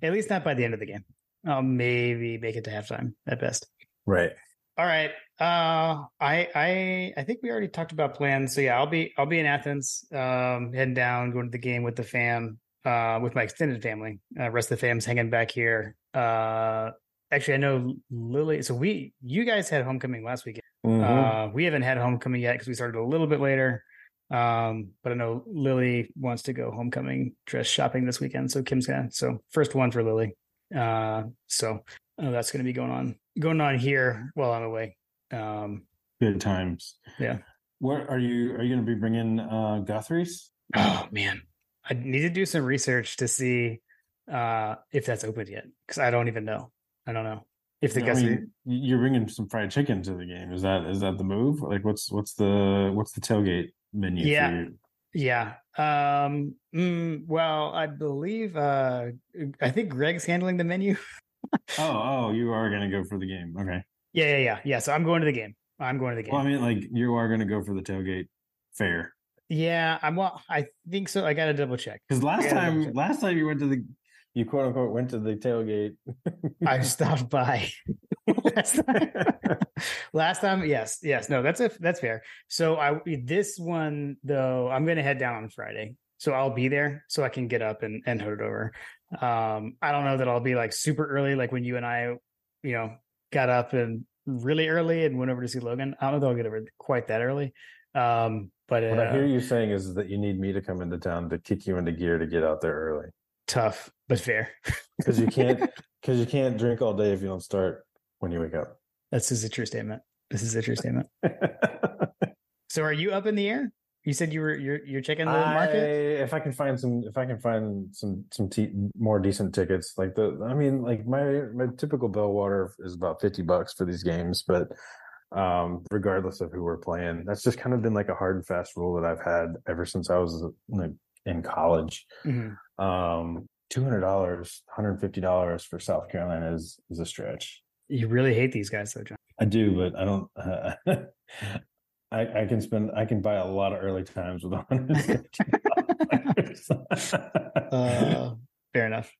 at least not by the end of the game. I'll maybe make it to halftime at best. Right. All right. I think we already talked about plans. So yeah, I'll be in Athens. Heading down, going to the game with the fam. With my extended family. Rest of the fam's hanging back here. Actually, I know Lily. So you guys had homecoming last weekend. We haven't had homecoming yet because we started a little bit later. But I know Lily wants to go homecoming dress shopping this weekend. So Kim's gonna. So first one for Lily. So that's gonna be going on here while I'm away. Good times. Yeah. What are you gonna be bringing? Guthrie's? Oh man, I need to do some research to see if that's open yet because I don't even know. I don't know. You're bringing some fried chicken to the game. Is that the move? Like, what's the tailgate menu? Yeah. Well, I believe. I think Greg's handling the menu. oh, you are going to go for the game. Okay. Yeah. So I'm going to the game. Well, I mean, like you are going to go for the tailgate fare. Yeah, I think so. I got to double check because last time you went to the. You quote unquote went to the tailgate. I stopped by last time. Yes. No, that's fair. So this one though, I'm going to head down on Friday, so I'll be there so I can get up and head it over. I don't know that I'll be like super early. Like when you and I, got up and really early and went over to see Logan. I don't know if I'll get over quite that early. But what I hear you saying is that you need me to come into town to kick you into gear to get out there early. Tough but fair, because you can't drink all day if you don't start when you wake up. This is a true statement. So are you up in the air? You said you're checking the market. If I can find some more decent tickets, like my typical Bellwater is about $50 for these games, but regardless of who we're playing, that's just kind of been like a hard and fast rule that I've had ever since I was like in college. $200, $150 for South Carolina is a stretch. You really hate these guys though, John. I do, but I don't I can buy a lot of early times with $150. Fair enough.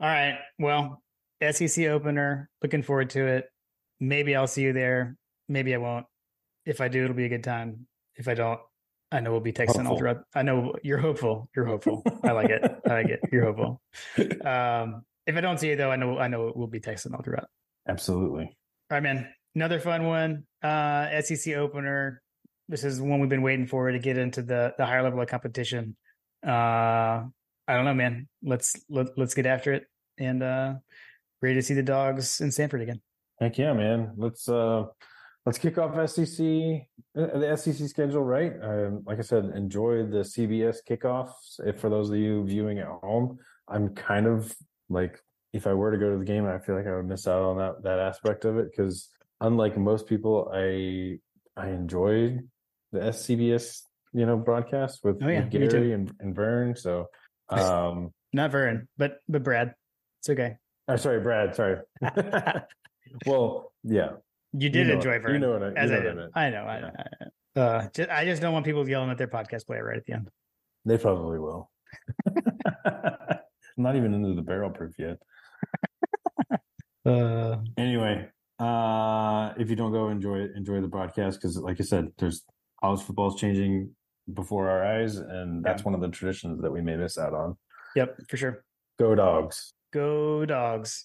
All right. Well, SEC opener, looking forward to it. Maybe I'll see you there. Maybe I won't. If I do, it'll be a good time. If I don't, I know we'll be texting hopeful all throughout. I know you're hopeful. I like it. You're hopeful. If I don't see you though, I know we'll be texting all throughout. Absolutely. All right, man. Another fun one. SEC opener. This is the one we've been waiting for to get into the higher level of competition. I don't know, man. Let's get after it and ready to see the dogs in Sanford again. Heck yeah, man. Let's kick off the SEC schedule, right? Like I said, enjoy the CBS kickoffs. If for those of you viewing at home, I'm kind of like, if I were to go to the game, I feel like I would miss out on that aspect of it, because unlike most people, I enjoy the SCBS, broadcast with, with Gary and Vern. So not Vern, but Brad. It's okay. Oh, sorry, Brad. Sorry. Well, yeah. You did enjoy Vern. You know what I did. I know. I just don't want people yelling at their podcast player right at the end. They probably will. I'm not even into the barrel proof yet. Anyway, if you don't go, enjoy the broadcast, because, like I said, there's college football's changing before our eyes, and that's one of the traditions that we may miss out on. Yep, for sure. Go dogs.